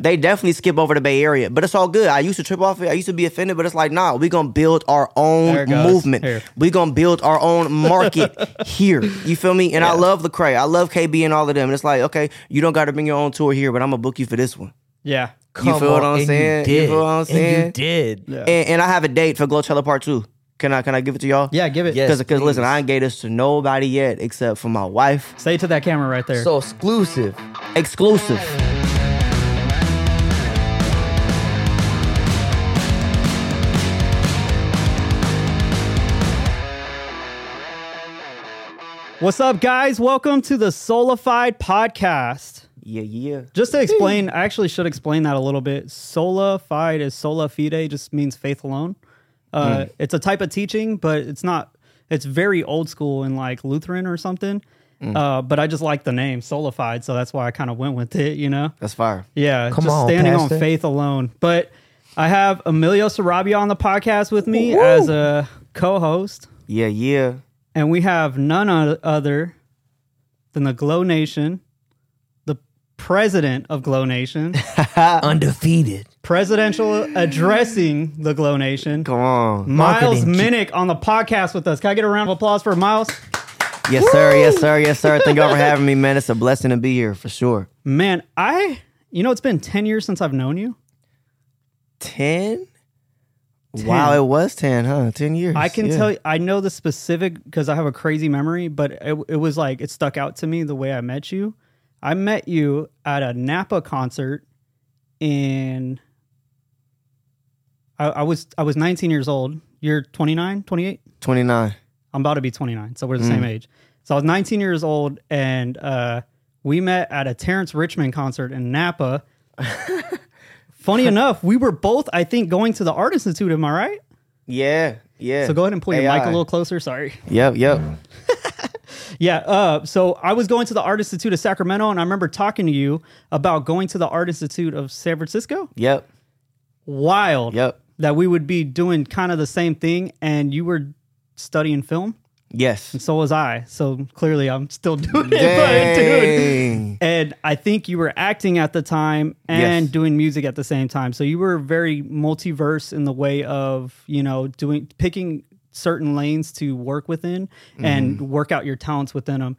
They definitely skip over the Bay Area, but it's all good. I used to trip off it. I used to be offended, but it's like, nah, we're going to build our own movement. We're going to build our own market here. You feel me? And I love Lecrae. I love KB and all of them. And it's like, okay, you don't got to bring your own tour here, but I'm going to book you for this one. Yeah. You feel what I'm saying? You did. Yeah. And I have a date for Glochella Part 2. Can I give it to y'all? Yeah, give it. Because listen, I ain't gave this to nobody yet except for my wife. Say it to that camera right there. So exclusive. What's up, guys? Welcome to the SolaFide podcast. Yeah. Just to explain, I actually should explain that a little bit. SolaFide is SolaFide, just means faith alone. It's a type of teaching, but it's not. It's very old school and like Lutheran or something. But I just like the name SolaFide, so that's why I kind of went with it. You know, that's fire. Yeah, Come on, standing Pastor on faith alone. But I have Emilio Sarabia on the podcast with me as a co-host. Yeah, and we have none other than the Glow Nation, the president of Glow Nation, undefeated. Presidential addressing the Glow Nation. Come on. Miles Minnick on the podcast with us. Can I get a round of applause for Miles? Yes, sir. Yes, sir. Thank y'all for having me, man. It's a blessing to be here for sure. Man, it's been 10 years since I've known you. 10? Wow, it was 10, huh? 10 years. I can tell you, I know the specific because I have a crazy memory, but it was like, it stuck out to me the way I met you. I met you at a Napa concert in... I was 19 years old. You're 29, 28? 29. I'm about to be 29, so we're the same age. So I was 19 years old, and we met at a Terrence Richmond concert in Napa. Funny enough, we were both, I think, going to the Art Institute, am I right? Yeah. So go ahead and pull your mic a little closer, sorry. Yep. So I was going to the Art Institute of Sacramento, and I remember talking to you about going to the Art Institute of San Francisco. Yep. Wild. Yep. That we would be doing kind of the same thing, and you were studying film? Yes. And so was I. So clearly I'm still doing it. But dude. And I think you were acting at the time and doing music at the same time. So you were very multiverse in the way of, you know, picking certain lanes to work within and work out your talents within them.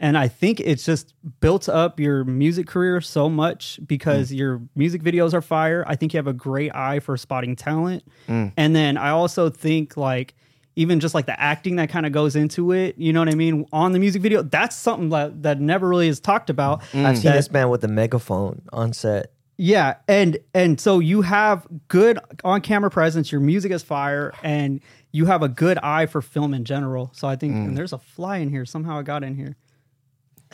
And I think it's just built up your music career so much because your music videos are fire. I think you have a great eye for spotting talent. And then I also think like even just like the acting that kind of goes into it, you know what I mean? On the music video, that's something that never really is talked about. I've seen this man with a megaphone on set. Yeah. And so you have good on-camera presence, your music is fire, and you have a good eye for film in general. So I think there's a fly in here. Somehow I got in here.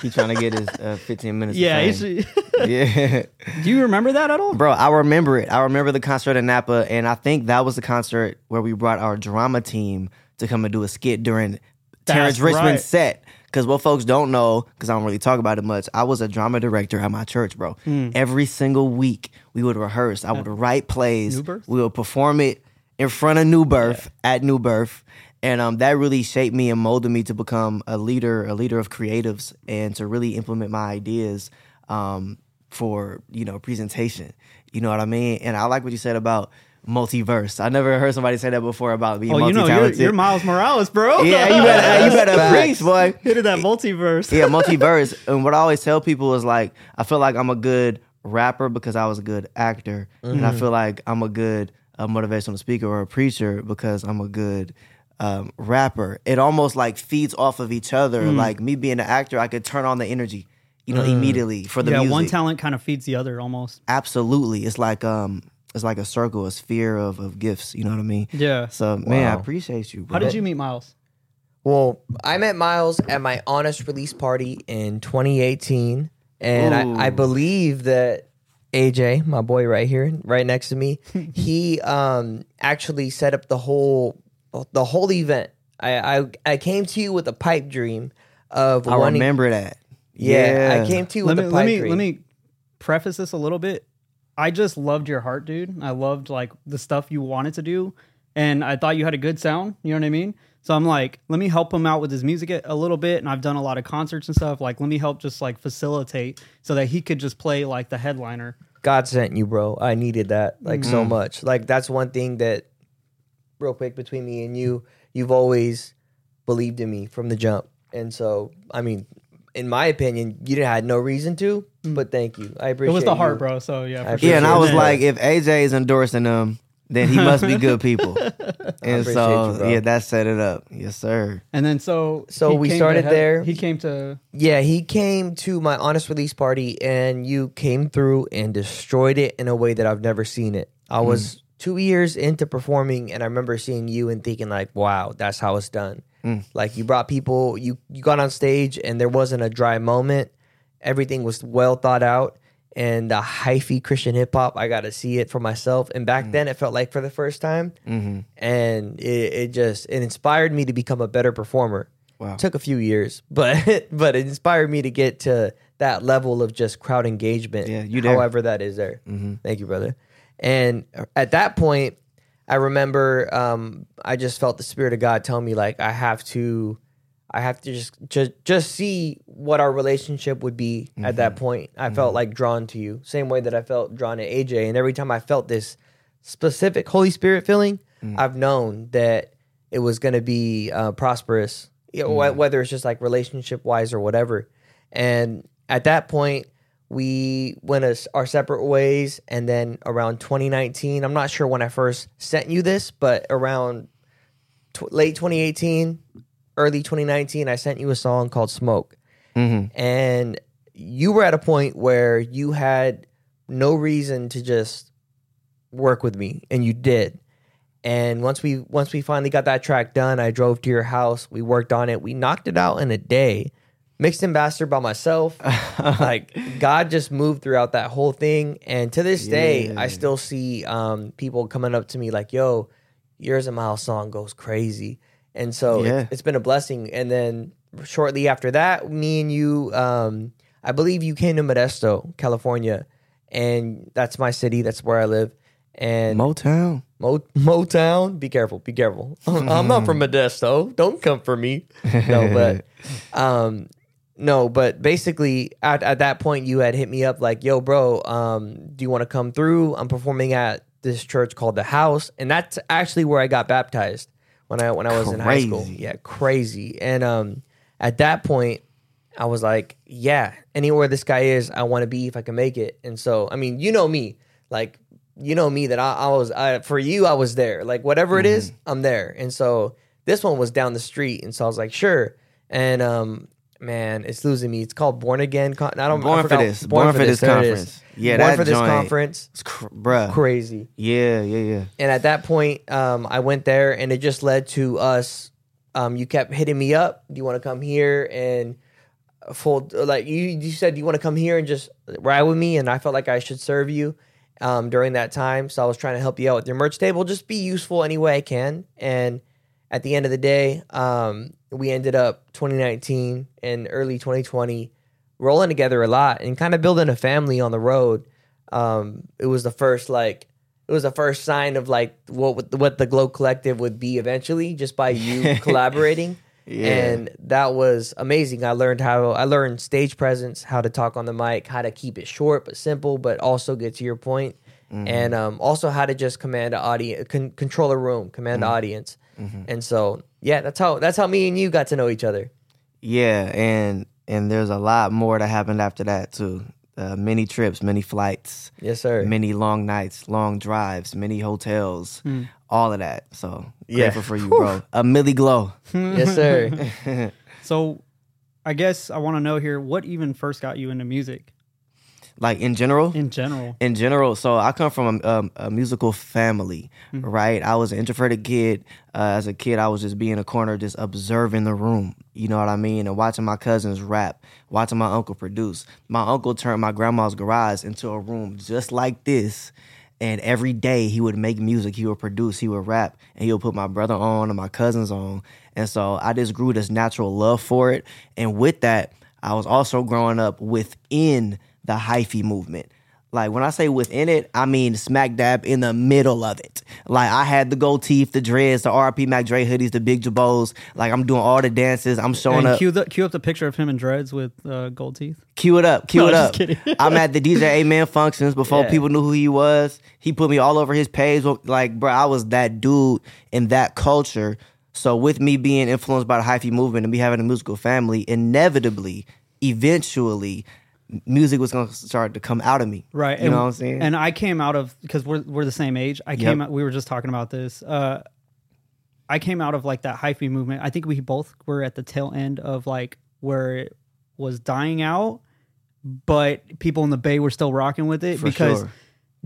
He's trying to get his 15 minutes. Yeah. Do you remember that at all? Bro, I remember it. I remember the concert in Napa, and I think that was the concert where we brought our drama team to come and do a skit during Terrence Richmond's set. Because what folks don't know, because I don't really talk about it much, I was a drama director at my church, bro. Every single week, we would rehearse. I would write plays. New Birth? We would perform it in front of New Birth, at New Birth. And that really shaped me and molded me to become a leader of creatives and to really implement my ideas for, you know, presentation. You know what I mean? And I like what you said about multiverse. I never heard somebody say that before about being multi-talented. Oh, you know, you're Miles Morales, bro. Yeah, you better preach, boy. Hit that multiverse. Yeah, multiverse. And what I always tell people is like, I feel like I'm a good rapper because I was a good actor. And I feel like I'm a good motivational speaker or a preacher because I'm a good... rapper. It almost like feeds off of each other. Like me being an actor, I could turn on the energy, you know, immediately for the music. Yeah, one talent kind of feeds the other almost. Absolutely. It's like a circle, a sphere of gifts. You know what I mean? Yeah. So man, I appreciate you, bro. How did you meet Miles? Well, I met Miles at my Honest release party in 2018. And I believe that AJ, my boy right here, right next to me, he actually set up the whole event. I came to you with a pipe dream of. I remember that. Yeah, I came to you with a pipe dream. Let me preface this a little bit. I just loved your heart, dude. I loved like the stuff you wanted to do, and I thought you had a good sound. You know what I mean? So I'm like, let me help him out with his music a little bit, and I've done a lot of concerts and stuff. Like, let me help just like facilitate so that he could just play like the headliner. God sent you, bro. I needed that so much. Like, that's one thing that, real quick, between me and you, you've always believed in me from the jump. And so, I mean, in my opinion, you had no reason to, but thank you. I appreciate it. It was the heart, bro. So, yeah. Yeah, and I was like, if AJ is endorsing them, then he must be good people. And so, you, yeah, that set it up. Yes, sir. And then so we started there. He came to... Yeah, he came to my honest release party, and you came through and destroyed it in a way that I've never seen it. I was 2 years into performing, and I remember seeing you and thinking like, wow, that's how it's done. Like, you brought people, you got on stage, and there wasn't a dry moment. Everything was well thought out. And the hyphy Christian hip hop, I got to see it for myself. And back then, it felt like for the first time. Mm-hmm. And it inspired me to become a better performer. Wow. Took a few years, but it inspired me to get to that level of just crowd engagement. Yeah, you did. However that is there. Mm-hmm. Thank you, brother. And at that point, I remember I just felt the Spirit of God tell me, like, I have to just see what our relationship would be at that point. I felt like drawn to you, same way that I felt drawn to AJ. And every time I felt this specific Holy Spirit feeling, I've known that it was going to be prosperous, you know, whether it's just like relationship wise or whatever. And at that point, we went our separate ways. And then around 2019, I'm not sure when I first sent you this, but around late 2018, early 2019, I sent you a song called Smoke. Mm-hmm. And you were at a point where you had no reason to just work with me, and you did. And once we finally got that track done, I drove to your house, we worked on it, we knocked it out in a day, mixed and mastered by myself. Like, God just moved throughout that whole thing. And to this day, I still see people coming up to me like, yo, yours and Miles' song goes crazy. And so it's been a blessing. And then shortly after that, me and you, I believe you came to Modesto, California. And that's my city. That's where I live. And Motown. Motown. Be careful. Be careful. I'm not from Modesto. Don't come for me. No, but basically at that point, you had hit me up like, yo, bro, do you want to come through? I'm performing at this church called The House. And that's actually where I got baptized. When I was in high school. Yeah, crazy. And at that point, I was like, yeah, anywhere this guy is, I want to be if I can make it. And so, I mean, you know me. Like, you know me that I was, for you, I was there. Like, whatever it is, I'm there. And so this one was down the street. And so I was like, sure. And man, it's losing me. It's called Born Again. Born for this conference. Yeah, Born for this conference. It's crazy. Yeah. And at that point, I went there, and it just led to us. You kept hitting me up. Do you want to come here and fold? Like you said, do you want to come here and just ride with me? And I felt like I should serve you during that time. So I was trying to help you out with your merch table. Just be useful any way I can. And at the end of the day, we ended up 2019 and early 2020 rolling together a lot and kind of building a family on the road. It was the first sign of like what the Glow Collective would be eventually, just by you collaborating. And that was amazing. I learned stage presence, how to talk on the mic, how to keep it short but simple, but also get to your point. And also how to just command an audience, control a room, command an audience. And so, yeah, that's how me and you got to know each other. Yeah, and there's a lot more that happened after that too. Many trips, many flights. Yes, sir. Many long nights, long drives, many hotels, all of that. So grateful for you, bro. A Millie Glow. Yes, sir. So I guess I want to know here, what even first got you into music? Like in general? In general. So I come from a musical family, right? I was an introverted kid. As a kid, I was just being in a corner, just observing the room. You know what I mean? And watching my cousins rap, watching my uncle produce. My uncle turned my grandma's garage into a room just like this. And every day he would make music, he would produce, he would rap, and he would put my brother on and my cousins on. And so I just grew this natural love for it. And with that, I was also growing up within the hyphy movement. Like, when I say within it, I mean smack dab in the middle of it. Like, I had the gold teeth, the dreads, the RIP Mac Dre hoodies, the big jabos. Like, I'm doing all the dances. I'm showing up. Cue up the picture of him in dreads with gold teeth. Cue it up. Just kidding. I'm at the DJ Amen functions before people knew who he was. He put me all over his page. Like, bro, I was that dude in that culture. So with me being influenced by the hyphy movement and me having a musical family, inevitably, eventually, music was going to start to come out of me. Right. You know what I'm saying? And I came out of, because we're the same age. I came out, we were just talking about this. I came out of like that hyphy movement. I think we both were at the tail end of like where it was dying out, but people in the Bay were still rocking with it. Because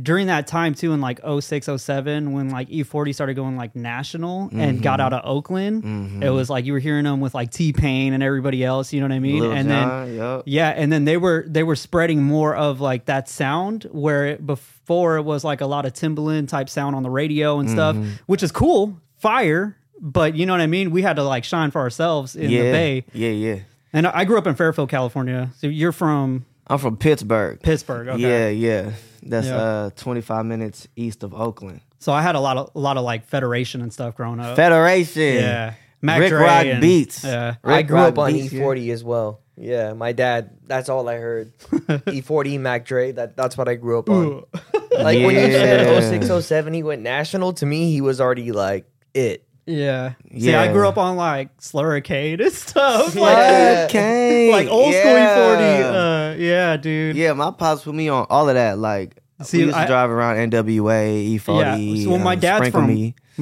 during that time too, in like 06, 07, when like E40 started going like national and got out of Oakland, it was like you were hearing them with like T Pain and everybody else, you know what I mean? Little and John, then and then they were spreading more of like that sound, where before it was like a lot of Timbaland type sound on the radio and stuff, which is cool, fire, but you know what I mean? We had to like shine for ourselves in the Bay. Yeah. And I grew up in Fairfield, California. So you're from? I'm from Pittsburg. Okay. Yeah. That's 25 minutes east of Oakland. So I had a lot of like Federation and stuff growing up. Federation. Yeah. Mac Rick Dre Rod Beats. Yeah. I grew up on E40 as well. Yeah. My dad, that's all I heard. E40, Mac Dre, that's what I grew up on. Like when you said 06, 07, he went national, to me, he was already like it. Yeah. See, I grew up on like Slurricade and stuff. Slurricade. Like old school E40. Yeah, dude. Yeah, my pops put me on all of that. Like, see, we used to drive around NWA, E40. Yeah. So, well, my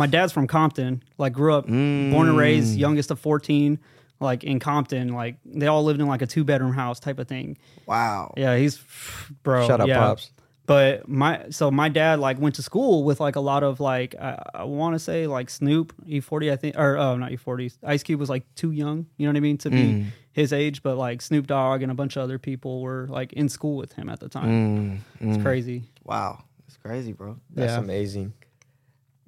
dad's from Compton. Like, grew up, born and raised, youngest of 14. Like in Compton, like they all lived in like a 2-bedroom house type of thing. Wow. Yeah, he's bro. Shut up, pops. But my dad like went to school with like a lot of like I want to say like Snoop, E40, I think, or not E40. Ice Cube was like too young, you know what I mean, to be his age, but like Snoop Dogg and a bunch of other people were like in school with him at the time. It's crazy. Wow, it's crazy, bro. That's amazing.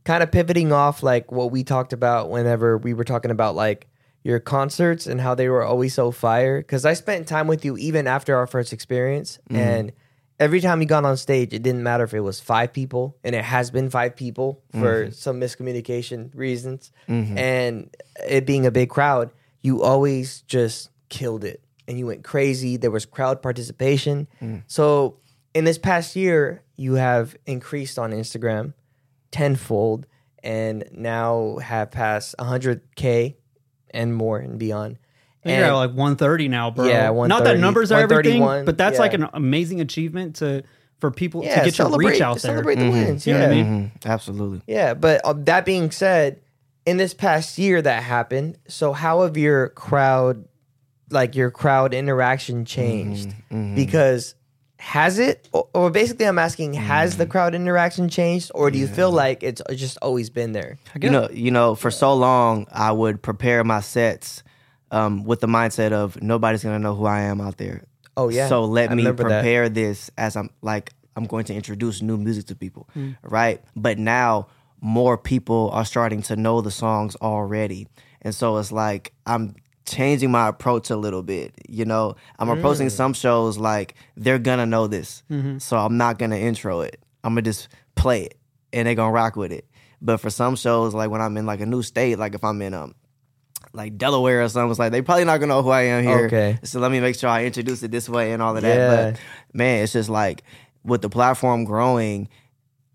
Kind of pivoting off like what we talked about whenever we were talking about like your concerts and how they were always so fire, because I spent time with you even after our first experience and. Every time you got on stage, it didn't matter if it was 5 people, and it has been 5 people for some miscommunication reasons, and it being a big crowd, you always just killed it, and you went crazy. There was crowd participation. So in this past year, you have increased on Instagram tenfold, and now have passed 100K and more and beyond. And you're like 130 now, bro. Yeah, 130. Not that numbers are everything, but that's like an amazing achievement for people to get your reach out there. Celebrate the wins. You know what I mean? Absolutely. Yeah, but that being said, in this past year that happened, so how have your crowd interaction changed? Because has it, or basically I'm asking, has the crowd interaction changed, or do you feel like it's just always been there? You know, for so long, I would prepare my sets with the mindset of nobody's gonna know who I am out there. Oh yeah. So let me prepare this as I'm going to introduce new music to people, right? But now more people are starting to know the songs already, and so it's like I'm changing my approach a little bit. You know, I'm approaching some shows like they're gonna know this, so I'm not gonna intro it. I'm gonna just play it, and they're gonna rock with it. But for some shows, like when I'm in like a new state, like if I'm in like Delaware or something, it's like they probably not gonna know who I am here. Okay. So let me make sure I introduce it this way and all of that. Yeah. But man, it's just like with the platform growing,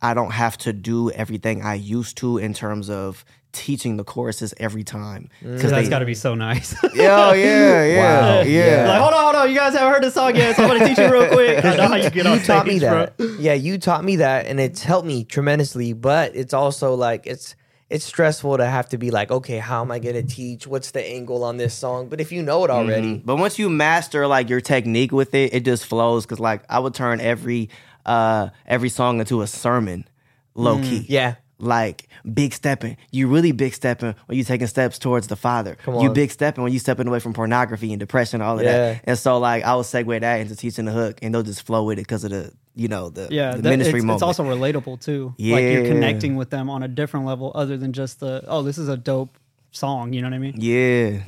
I don't have to do everything I used to in terms of teaching the choruses every time. Because that's got to be so nice. Yeah. Wow. Yeah. Like, hold on, you guys haven't heard this song yet, so I'm gonna teach you real quick. I know how you get on stage, bro. Yeah, you taught me that, and it's helped me tremendously. But it's also like it's stressful to have to be like, okay, how am I going to teach? What's the angle on this song? But if you know it already. But once you master like your technique with it, it just flows. Because like I would turn every song into a sermon, low key. Yeah. Like big stepping. You really big stepping when you taking steps towards the Father. You big stepping when you stepping away from pornography and depression, all of that. And so like I would segue that into teaching the hook, and they'll just flow with it because of the ministry moment. It's also relatable too. Yeah. Like you're connecting with them on a different level other than just this is a dope song. You know what I mean? Yeah.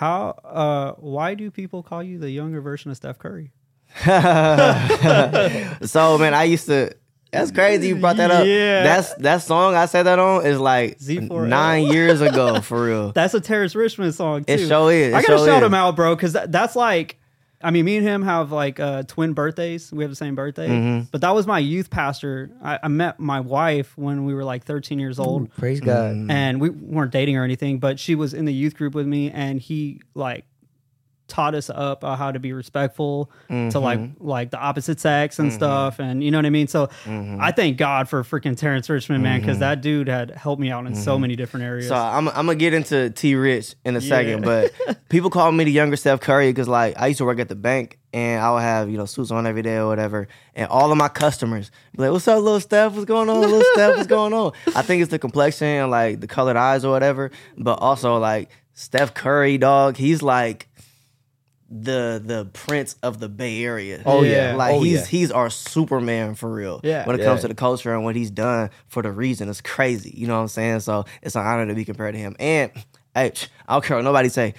Yeah. Why do people call you the younger version of Steph Curry? So, man, I used to... That's crazy you brought that up. Yeah. That song I said that on is like Z4L. 9 years ago, for real. That's a Terrence Richmond song, too. It sure is. I got to shout him out, bro, because that's like... I mean, me and him have like twin birthdays. We have the same birthday. Mm-hmm. But that was my youth pastor. I met my wife when we were like 13 years old. Ooh, praise God. And we weren't dating or anything, but she was in the youth group with me, and he like taught us up how to be respectful mm-hmm. to like the opposite sex and mm-hmm. stuff. And you know what I mean? So mm-hmm. I thank God for freaking Terrence Richmond, man, because mm-hmm. that dude had helped me out in mm-hmm. so many different areas. So I'm going to get into T Rich in a second, but people call me the younger Steph Curry because like I used to work at the bank and I would have, you know, suits on every day or whatever. And all of my customers be like, what's up, little Steph? What's going on? Little Steph, what's going on? I think it's the complexion and like the colored eyes or whatever. But also like Steph Curry, dog, he's like, the prince of the Bay Area. Oh yeah, like he's our Superman for real. Yeah, when it comes to the culture and what he's done for the region, it's crazy. You know what I'm saying? So it's an honor to be compared to him. And hey, I don't care what nobody say.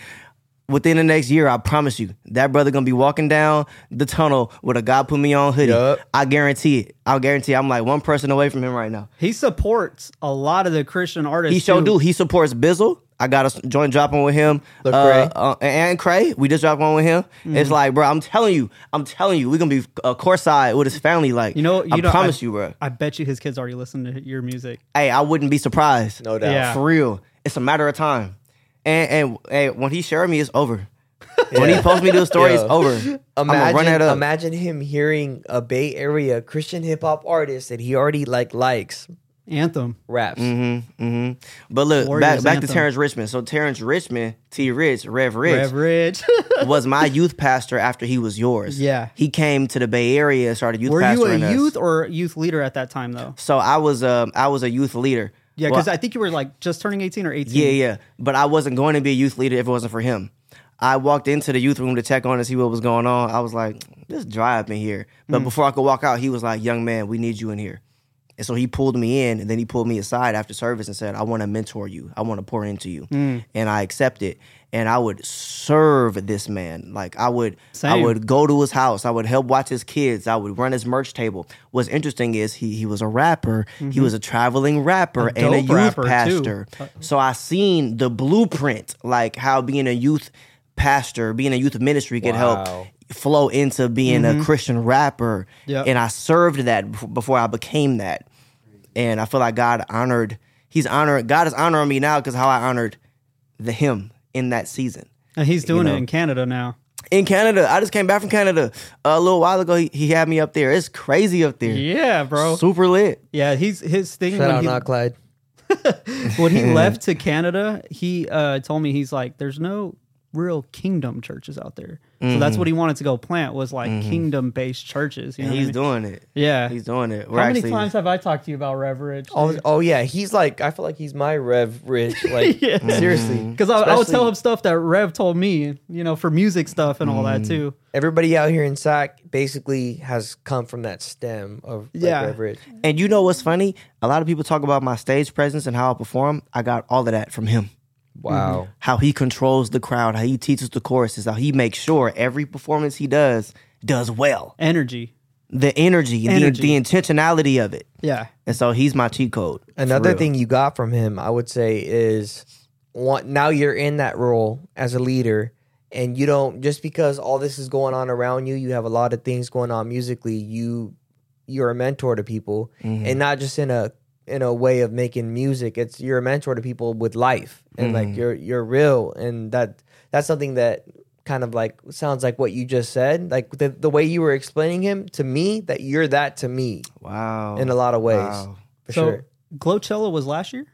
Within the next year, I promise you, that brother gonna be walking down the tunnel with a God Put Me On hoodie. Yep. I guarantee it. I guarantee I'm like one person away from him right now. He supports a lot of the Christian artists. He sure do. He supports Bizzle. I got a joint drop on with him. Lecrae. And Cray. We just dropped one with him. Mm-hmm. It's like, bro, I'm telling you, we're going to be courtside with his family. Like, I promise you, bro. I bet you his kids already listen to your music. Hey, I wouldn't be surprised. No doubt. Yeah. For real. It's a matter of time. And when he shared me, it's over. Yeah. When he posts me to a story, it's over. Imagine him hearing a Bay Area Christian hip hop artist that he already likes. Anthem raps. Mm-hmm, mm-hmm. But look, Warriors back to Terrence Richmond. So Terrence Richmond, T-Rich, Rev Rich, was my youth pastor after he was yours. Yeah. He came to the Bay Area and started youth pastoring. Were you a youth or youth leader at that time, though? So I was a youth leader. Yeah, because I think you were like just turning 18 or 18. Yeah. But I wasn't going to be a youth leader if it wasn't for him. I walked into the youth room to check on and see what was going on. I was like, this dry up in here. But before I could walk out, he was like, young man, we need you in here. And so he pulled me in, and then he pulled me aside after service and said, I want to mentor you. I want to pour into you. And I accepted. And I would serve this man. Like, I would go to his house. I would help watch his kids. I would run his merch table. What's interesting is he was a rapper. Mm-hmm. He was a traveling rapper and a youth pastor. Too. So I seen the blueprint, like how being a youth pastor, being a youth ministry could help flow into being a Christian rapper. Yep. And I served that before I became that. And I feel like God is honoring me now because how I honored him in that season. And he's doing it in Canada now. In Canada. I just came back from Canada a little while ago. He had me up there. It's crazy up there. Yeah, bro. Super lit. Yeah, his thing. Shout out not Clyde. When he left to Canada, he told me, he's like, there's no real kingdom churches out there. So that's what he wanted to go plant, was like kingdom-based churches. You know, and he's doing it. Yeah. He's doing it. How many times have I talked to you about Rev Rich? Oh, yeah. He's like, I feel like he's my Rev Rich. Like, seriously. Because I would tell him stuff that Rev told me, you know, for music stuff and all that too. Everybody out here in Sac basically has come from that stem of like, Rev Rich. And you know what's funny? A lot of people talk about my stage presence and how I perform. I got all of that from him. Wow. Mm-hmm. How he controls the crowd, how he teaches the choruses, how he makes sure every performance he does well. The energy. The intentionality of it. Yeah. And so he's my cheat code. Another thing you got from him, I would say, is now you're in that role as a leader, and you don't, just because all this is going on around you, you have a lot of things going on musically, you're a mentor to people, and not just in a way of making music. It's, you're a mentor to people with life, and like you're real, and that's something that kind of like sounds like what you just said, like the way you were explaining him to me, that you're that to me. Wow. In a lot of ways. Wow. So, Glochella was last year?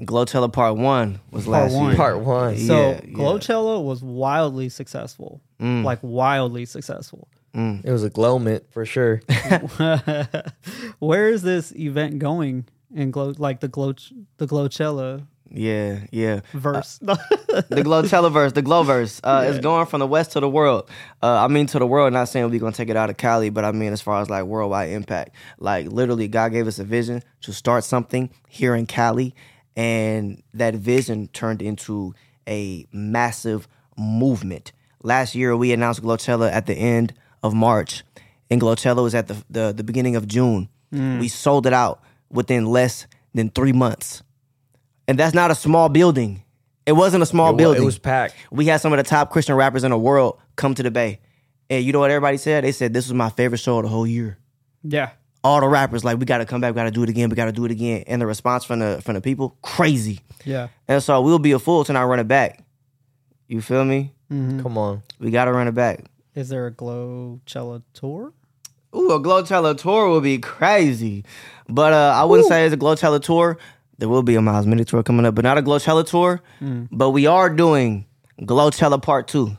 Glochella Part 1 was last year. Part 1. So Glochella was wildly successful. Like wildly successful. It was a glowment for sure. Where is this event going? And the Glochella verse. The Glochella verse, the Glow verse. It's going from the West to the world. I mean, to the world, not saying we're going to take it out of Cali, but I mean, as far as like worldwide impact. Like literally, God gave us a vision to start something here in Cali. And that vision turned into a massive movement. Last year, we announced Glochella at the end of March, and Glochella was at the beginning of June. We sold it out within less than 3 months. And that's not a small building. It wasn't a small building. It was packed. We had some of the top Christian rappers in the world come to the Bay. And you know what everybody said? They said, this was my favorite show of the whole year. Yeah. All the rappers, like, we got to come back, we got to do it again, we got to do it again. And the response from the people, crazy. Yeah. And so we'll be a fool to not run it back. You feel me? Mm-hmm. Come on. We got to run it back. Is there a Glochella tour? Ooh, a Glochella tour would be crazy. But I wouldn't say it's a Glochella tour. There will be a Miles Minnick tour coming up, but not a Glochella tour. But we are doing Glochella Part 2.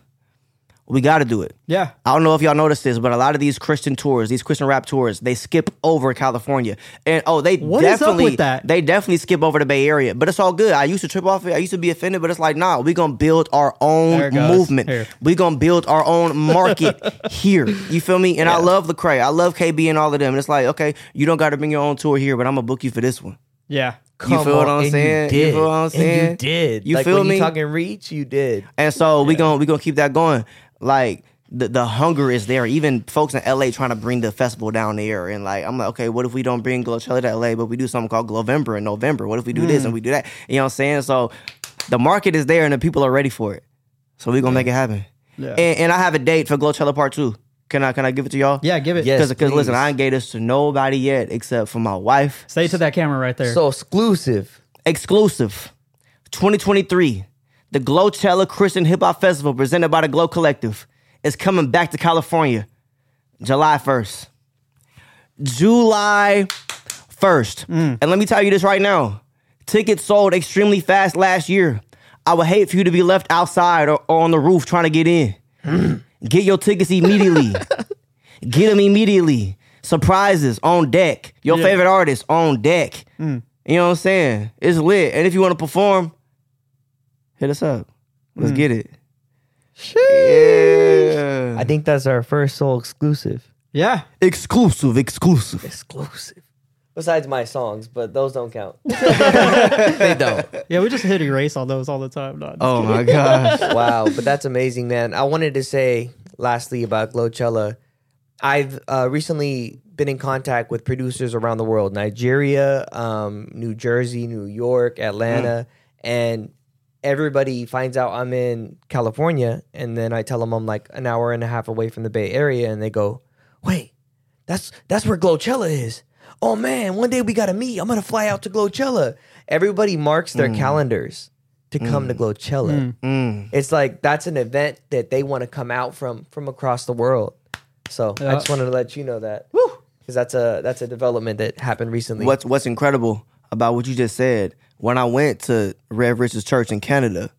We got to do it. Yeah. I don't know if y'all noticed this, but a lot of these Christian tours, these Christian rap tours, they skip over California. And they definitely skip over the Bay Area. But it's all good. I used to trip off it. I used to be offended, but it's like, nah, we're going to build our own movement. We're going to build our own market here. You feel me? And I love Lecrae. I love KB and all of them. And it's like, okay, you don't got to bring your own tour here, but I'm going to book you for this one. Yeah. You feel what I'm saying? You feel what I'm saying? And you did. You feel me? When you talking reach, you did. And so we going to keep that going. Like, the hunger is there. Even folks in LA trying to bring the festival down there. And like, I'm like, okay, what if we don't bring Glochella to LA, but we do something called Glowember in November? What if we do this and we do that? You know what I'm saying? So the market is there and the people are ready for it. So we're going to make it happen. Yeah. And I have a date for Glochella Part 2. Can I give it to y'all? Yeah, give it. Yes, because listen, I ain't gave this to nobody yet except for my wife. Say it to that camera right there. So exclusive. 2023. The Glochella Christian Hip Hop Festival presented by the Glow Collective is coming back to California July 1st. July 1st. And let me tell you this right now. Tickets sold extremely fast last year. I would hate for you to be left outside or on the roof trying to get in. Get your tickets immediately. Get them immediately. Surprises on deck. Your favorite artist on deck. You know what I'm saying? It's lit. And if you want to perform, hit us up. Let's get it. Sheesh. Yeah. I think that's our first soul exclusive. Yeah. Exclusive. Besides my songs, but those don't count. They don't. Yeah, we just hit erase on those all the time. No, oh kidding. My gosh. Wow, but that's amazing, man. I wanted to say, lastly, about Glochella. I've recently been in contact with producers around the world. Nigeria, New Jersey, New York, Atlanta, and everybody finds out I'm in California, and then I tell them I'm like an hour and a half away from the Bay Area, and they go, wait, that's where Glochella is. Oh man, one day we gotta meet. I'm gonna fly out to Glochella. Everybody marks their calendars to come to Glochella. It's like that's an event that they want to come out from across the world. So I just wanted to let you know that, because that's a development that happened recently. What's incredible about what you just said? When I went to Rev Rich's church in Canada,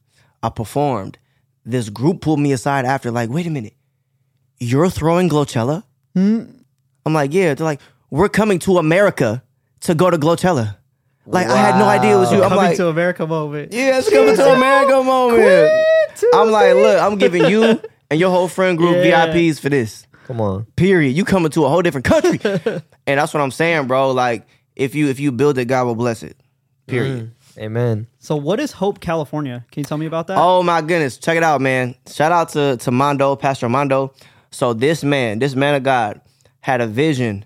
I performed. This group pulled me aside after, like, wait a minute, you're throwing Glochella? I'm like, yeah. They're like, we're coming to America to go to Glochella. Like, wow. I had no idea it was you. I'm coming like, to America moment. Yeah, it's coming to America moment. I'm like, look, I'm giving you and your whole friend group VIPs for this. Come on. Period. You coming to a whole different country. And that's what I'm saying, bro. Like, if you build it, God will bless it. Period. Amen. So what is Hope, California? Can you tell me about that? Oh, my goodness. Check it out, man. Shout out to Mondo, Pastor Mondo. So this man of God had a vision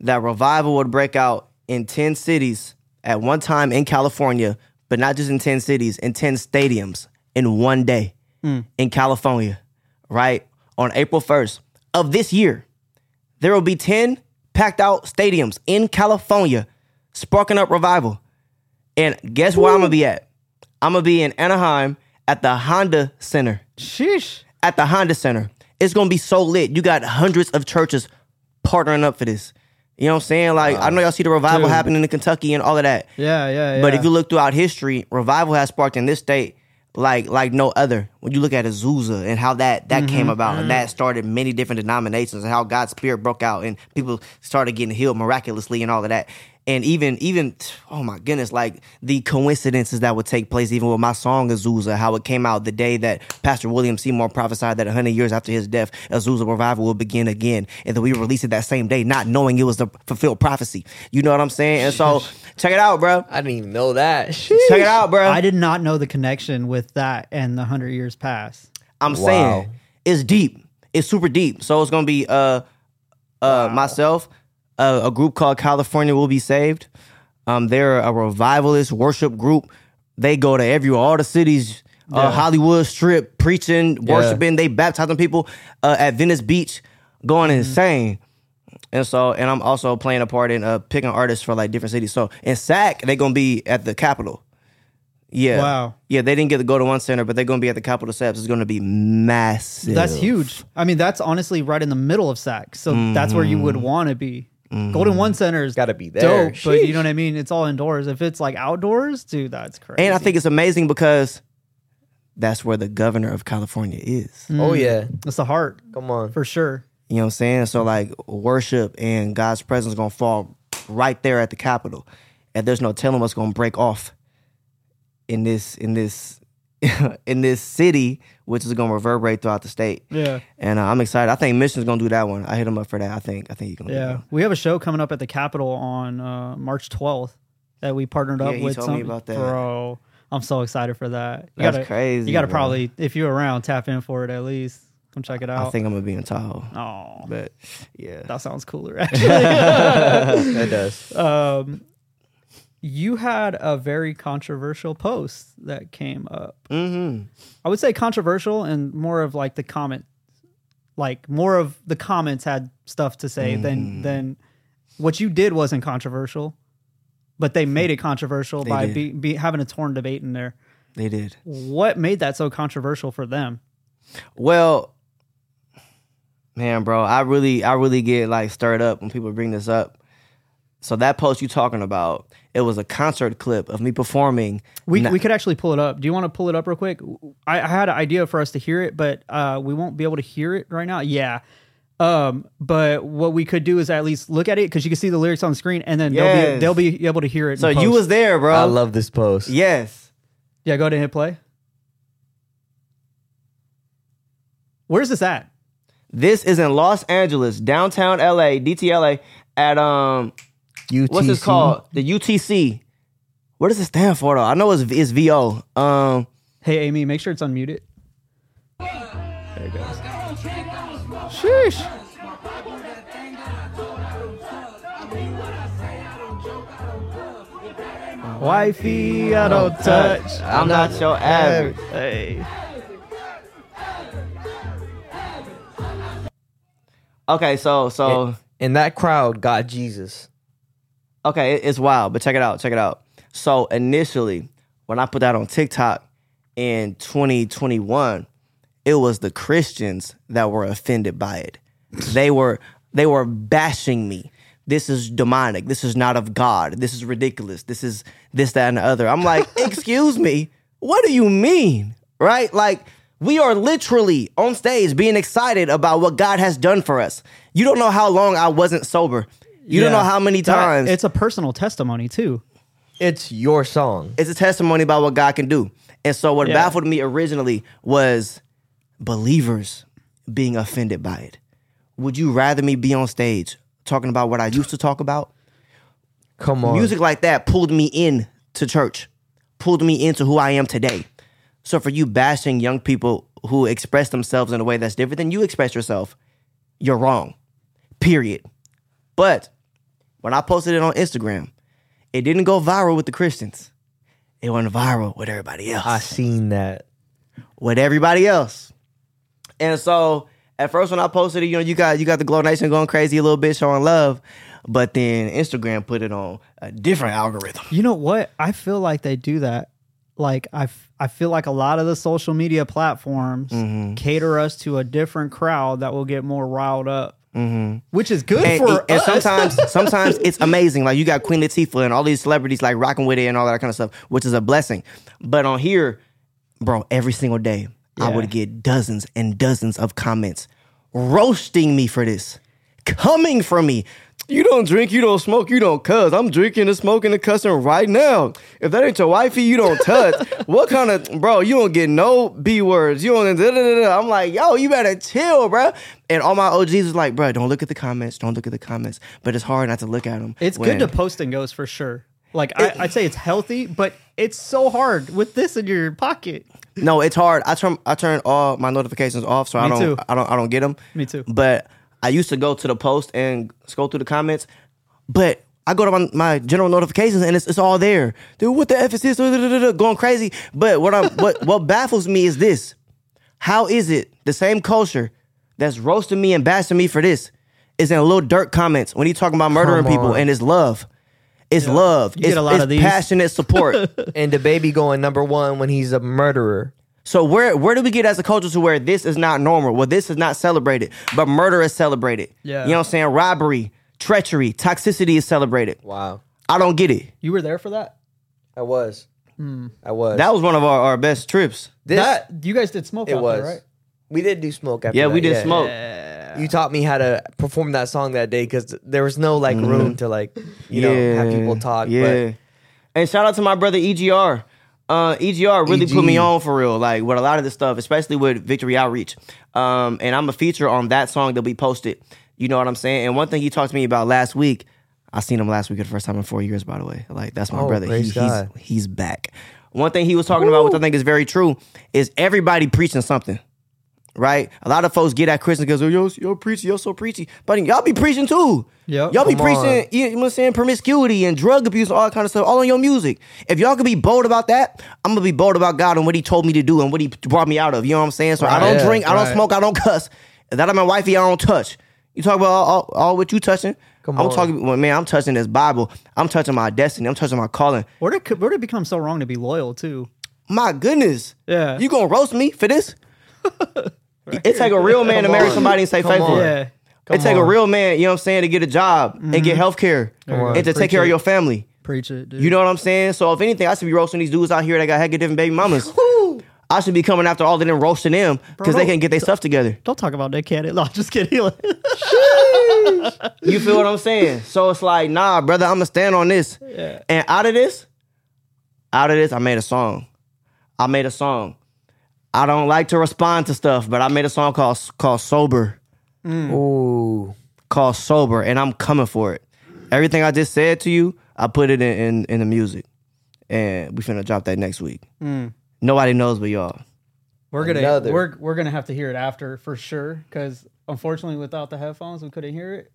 that revival would break out in 10 cities at one time in California, but not just in 10 cities, in 10 stadiums in one day in California, right? On April 1st of this year, there will be 10 packed out stadiums in California, sparking up revival. And guess where I'm going to be at? I'm going to be in Anaheim at the Honda Center. Sheesh. At the Honda Center. It's going to be so lit. You got hundreds of churches partnering up for this. You know what I'm saying? Like, I know y'all see the revival happening in Kentucky and all of that. Yeah. But if you look throughout history, revival has sparked in this state like no other. When you look at Azusa and how that came about and that started many different denominations and how God's spirit broke out and people started getting healed miraculously and all of that. And even oh my goodness, like the coincidences that would take place even with my song Azusa, how it came out the day that Pastor William Seymour prophesied that 100 years after his death, Azusa revival will begin again. And then we released it that same day, not knowing it was the fulfilled prophecy. You know what I'm saying? And so check it out, bro. I didn't even know that. Sheesh. Check it out, bro. I did not know the connection with that and the 100 years past. I'm saying it's deep. It's super deep. So it's gonna be myself, a group called California Will Be Saved. They're a revivalist worship group. They go to all the cities, Hollywood Strip, preaching, worshiping. They baptizing people at Venice Beach, going insane. And so, and I'm also playing a part in picking artists for like different cities. So in Sac, they're gonna be at the Capitol. Yeah. Wow. Yeah, they didn't get to go to one center, but they're going to be at the Capitol Steps. It's going to be massive. That's huge. I mean, that's honestly right in the middle of SAC. So that's where you would want to be. Mm-hmm. Golden One Center has got to be there. Dope, but you know what I mean? It's all indoors. If it's like outdoors, dude, that's crazy. And I think it's amazing because that's where the governor of California is. Oh, yeah. It's the heart. Come on. For sure. You know what I'm saying? So like worship and God's presence is going to fall right there at the Capitol. And there's no telling what's going to break off in this city, which is gonna reverberate throughout the state. Yeah, and I'm excited. I think Mission's gonna do that one. I hit him up for that. I think he's gonna. Yeah, do that. We have a show coming up at the Capitol on March 12th that we partnered up with. Told me about that, bro. I'm so excited for that. That's crazy. You gotta probably, if you're around, tap in for it at least. Come check it out. I think I'm gonna be in Tahoe. Oh, but yeah, that sounds cooler. Actually, that does. You had a very controversial post that came up. Mm-hmm. I would say controversial and more of like the comment, like more of the comments had stuff to say than what you did wasn't controversial, but they made it controversial by having a torn debate in there. They did. What made that so controversial for them? Well, man, bro, I really get like stirred up when people bring this up. So that post you talking about, it was a concert clip of me performing. We could actually pull it up. Do you want to pull it up real quick? I had an idea for us to hear it, but we won't be able to hear it right now. Yeah. But what we could do is at least look at it because you can see the lyrics on the screen and then they'll be able to hear it. So you was there, bro. I love this post. Yes. Yeah, go ahead and hit play. Where's this at? This is in Los Angeles, downtown LA, DTLA, at UTC. What's this called? The UTC. What does it stand for, though? I know it's VO. Hey, Amy, make sure it's unmuted. There it goes. Sheesh. Wifey, I don't touch. I'm not your average. Hey. Okay, so. And that crowd got Jesus. Okay, it's wild, but check it out. So initially, when I put that on TikTok in 2021, it was the Christians that were offended by it. They were bashing me. This is demonic. This is not of God. This is ridiculous. This is this, that, and the other. I'm like, excuse me, what do you mean? Right? Like, we are literally on stage being excited about what God has done for us. You don't know how long I wasn't sober. You don't know how many times. It's a personal testimony, too. It's your song. It's a testimony about what God can do. And so what baffled me originally was believers being offended by it. Would you rather me be on stage talking about what I used to talk about? Come on. Music like that pulled me in to church, pulled me into who I am today. So for you bashing young people who express themselves in a way that's different than you express yourself, you're wrong, period. But when I posted it on Instagram, it didn't go viral with the Christians. It went viral with everybody else. I seen that. With everybody else. And so at first when I posted it, you got the Glow Nation going crazy a little bit, showing love. But then Instagram put it on a different algorithm. You know what? I feel like they do that. Like I feel like a lot of the social media platforms cater us to a different crowd that will get more riled up. Mm-hmm. Which is good for us. And sometimes it's amazing. Like you got Queen Latifah and all these celebrities like rocking with it and all that kind of stuff, which is a blessing. But on here, bro, every single day I would get dozens and dozens of comments roasting me for this, coming from me. You don't drink, you don't smoke, you don't cuss. I'm drinking and smoking and cussing right now. If that ain't your wifey, you don't touch. What kind of, bro, you don't get no B words. You don't, da, da, da. I'm like, yo, you better chill, bro. And all my OGs was like, bro, don't look at the comments. But it's hard not to look at them. It's good to post and goes for sure. Like, I'd say it's healthy, but it's so hard with this in your pocket. No, it's hard. I turn all my notifications off, so I don't get them. Me too. But I used to go to the post and scroll through the comments, but I go to my general notifications and it's all there. Dude, what the F is this? Going crazy. But what baffles me is this. How is it the same culture that's roasting me and bashing me for this is in Lil Durk comments when he's talking about murdering people and it's love. It's love. You get a lot of these. Passionate support. And DaBaby going #1 when he's a murderer. So where do we get as a culture to where this is not normal? Well, this is not celebrated, but murder is celebrated. Yeah. You know what I'm saying? Robbery, treachery, toxicity is celebrated. Wow. I don't get it. You were there for that? I was. I was. That was one of our best trips. You guys did smoke after that, right? We did do smoke after that. Yeah, we did smoke. Yeah. You taught me how to perform that song that day because there was no room to know, have people talk. Yeah. But. And shout out to my brother EGR. EGR really put me on for real, like with a lot of this stuff, especially with Victory Outreach. And I'm a feature on that song that we posted. You know what I'm saying? And one thing he talked to me about last week, I seen him last week for the first time in 4 years, by the way. Like, that's my brother. He's back. One thing he was talking about, which I think is very true, is everybody preaching something, right? A lot of folks get at Christians because, you're preachy, you're so preachy. But y'all be preaching too. Yep, y'all be preaching, you know what I'm saying, promiscuity and drug abuse and all that kind of stuff, all on your music. If y'all could be bold about that, I'm going to be bold about God and what he told me to do and what he brought me out of. You know what I'm saying? So right, I don't drink, I don't smoke, I don't cuss. That I'm my wifey, I don't touch. You talk about all what you touching. I'm talking, I'm touching this Bible. I'm touching my destiny. I'm touching my calling. Where did it become so wrong to be loyal too? My goodness. Yeah. You gonna roast me for this? Right. It take a real man to marry somebody and stay faithful. Yeah. It take a real man, you know what I'm saying, to get a job and get health care and to take care of your family. Preach it, dude. You know what I'm saying? So if anything, I should be roasting these dudes out here that got heck of different baby mamas. I should be coming after all of them, roasting them, because they can't get their stuff together. Don't talk about that, Canada. No, just kidding. You feel what I'm saying? So it's like, nah, brother, I'm going to stand on this. Yeah. And out of this, I made a song. I don't like to respond to stuff, but I made a song called Sober. Ooh. Called Sober, and I'm coming for it. Everything I just said to you, I put it in the music. And we finna drop that next week. Nobody knows but y'all. We're gonna have to hear it after for sure, because unfortunately without the headphones we couldn't hear it.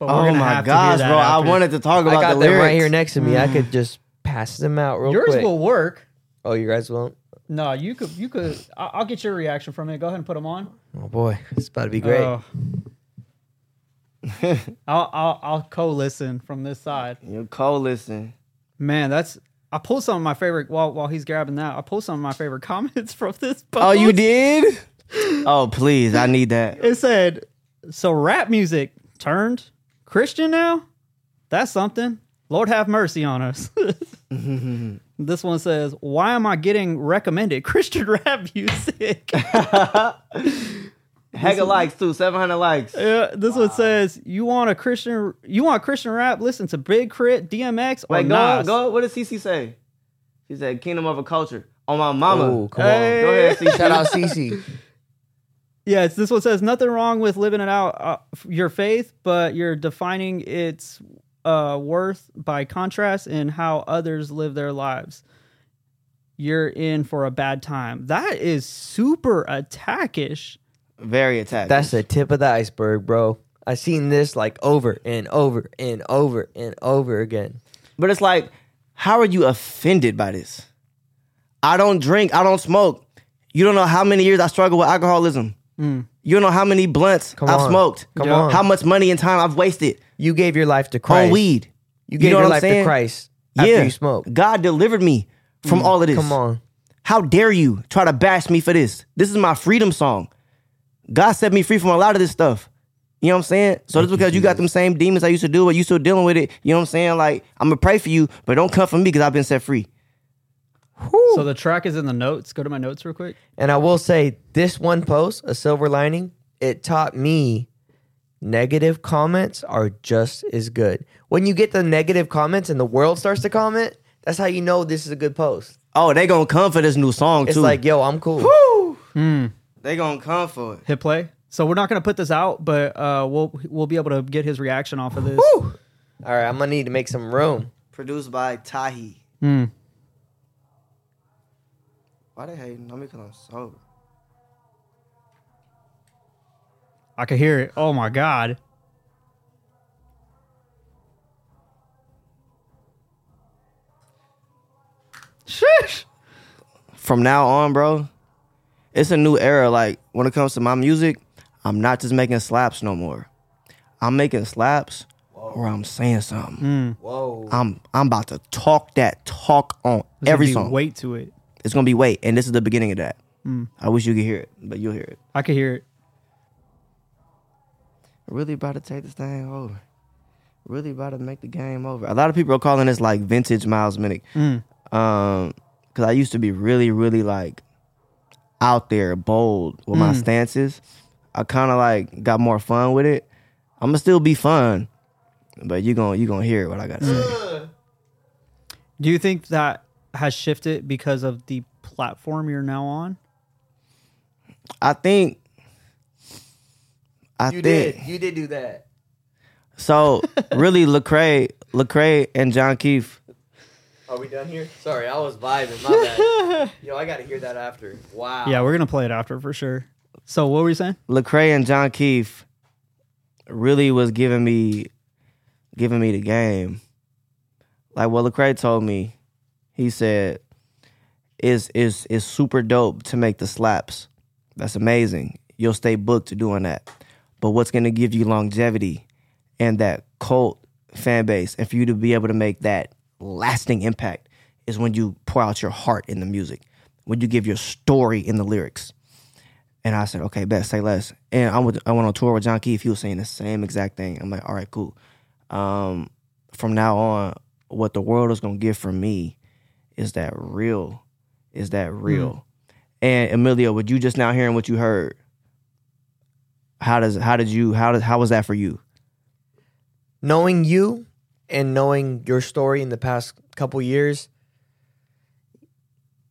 But oh my gosh, bro! After. I wanted to talk about the lyrics right here next to me. I could just pass them out real quick. Yours will work. Oh, you guys won't? No, you could. I'll get your reaction from it. Go ahead and put them on. Oh boy, it's about to be great. I'll co-listen from this side. You co-listen, man. I pulled some of my favorite while he's grabbing that. I pulled some of my favorite comments from this post. Oh, you did? Oh, please. I need that. It said, so rap music turned Christian now? That's something. Lord have mercy on us. This one says, why am I getting recommended Christian rap music? Heck of likes too, 700 likes. This one says, you want Christian rap? Listen to Big Crit, DMX, or Nas. Go. What does CC say? She said, Kingdom of a Culture. On my mama. Ooh, come on. Go ahead, CC. Shout out CC. Yes, this one says, nothing wrong with living it out your faith, but you're defining its worth by contrast in how others live their lives. You're in for a bad time. That is super attackish. Very attacking. That's the tip of the iceberg, bro. I've seen this over and over and over and over again. But it's like, how are you offended by this? I don't drink. I don't smoke. You don't know how many years I struggle with alcoholism. You don't know how many blunts I've smoked. Come on. How much money and time I've wasted. You gave your life to Christ. On weed. You gave your life to Christ after you smoked. God delivered me from all of this. Come on. How dare you try to bash me for this? This is my freedom song. God set me free from a lot of this stuff. You know what I'm saying? So that's because you got them same demons I used to deal with. You still dealing with it. You know what I'm saying? Like, I'm going to pray for you, but don't come for me because I've been set free. Whew. So the track is in the notes. Go to my notes real quick. And I will say, this one post, A Silver Lining, it taught me negative comments are just as good. When you get the negative comments and the world starts to comment, that's how you know this is a good post. Oh, they going to come for this new song, too. It's like, yo, I'm cool. Woo! They gonna come for it. Hit play. So we're not gonna put this out, but we'll be able to get his reaction off of this. Woo! All right, I'm gonna need to make some room. produced by Tahi. Mm. Why they hating on me? Because I'm sober. I can hear it. Oh my God. Sheesh. From now on, bro, it's a new era. Like, when it comes to my music, I'm not just making slaps no more. I'm making slaps or I'm saying something. Mm. Whoa. I'm about to talk that talk on it's every song. There's going to be weight to it. It's going to be weight, and this is the beginning of that. Mm. I wish you could hear it, but you'll hear it. I can hear it. Really about to take this thing over. Really about to make the game over. A lot of people are calling this like vintage Miles Minnick. Mm. Because I used to be really, really like out there, bold with my stances. I kind of like got more fun with it. I'm gonna still be fun, but you gonna hear what I gotta say. Do you think that has shifted because of the platform you're now on? I think you did do that. So really, Lecrae and John Keefe. Are we done here? Sorry, I was vibing. My bad. Yo, I got to hear that after. Wow. Yeah, we're going to play it after for sure. So what were you saying? Lecrae and John Keefe really was giving me the game. Like what Lecrae told me, he said, it's super dope to make the slaps. That's amazing. You'll stay booked doing that. But what's going to give you longevity and that cult fan base and for you to be able to make that lasting impact is when you pour out your heart in the music, when you give your story in the lyrics. And I said, okay, best, say less. And I went on tour with John Keefe. He was saying the same exact thing. I'm like, all right, cool. From now on, what the world is going to get from me is that real, And Emilio, with you just now hearing what you heard, how was that for you? Knowing you, and knowing your story in the past couple years,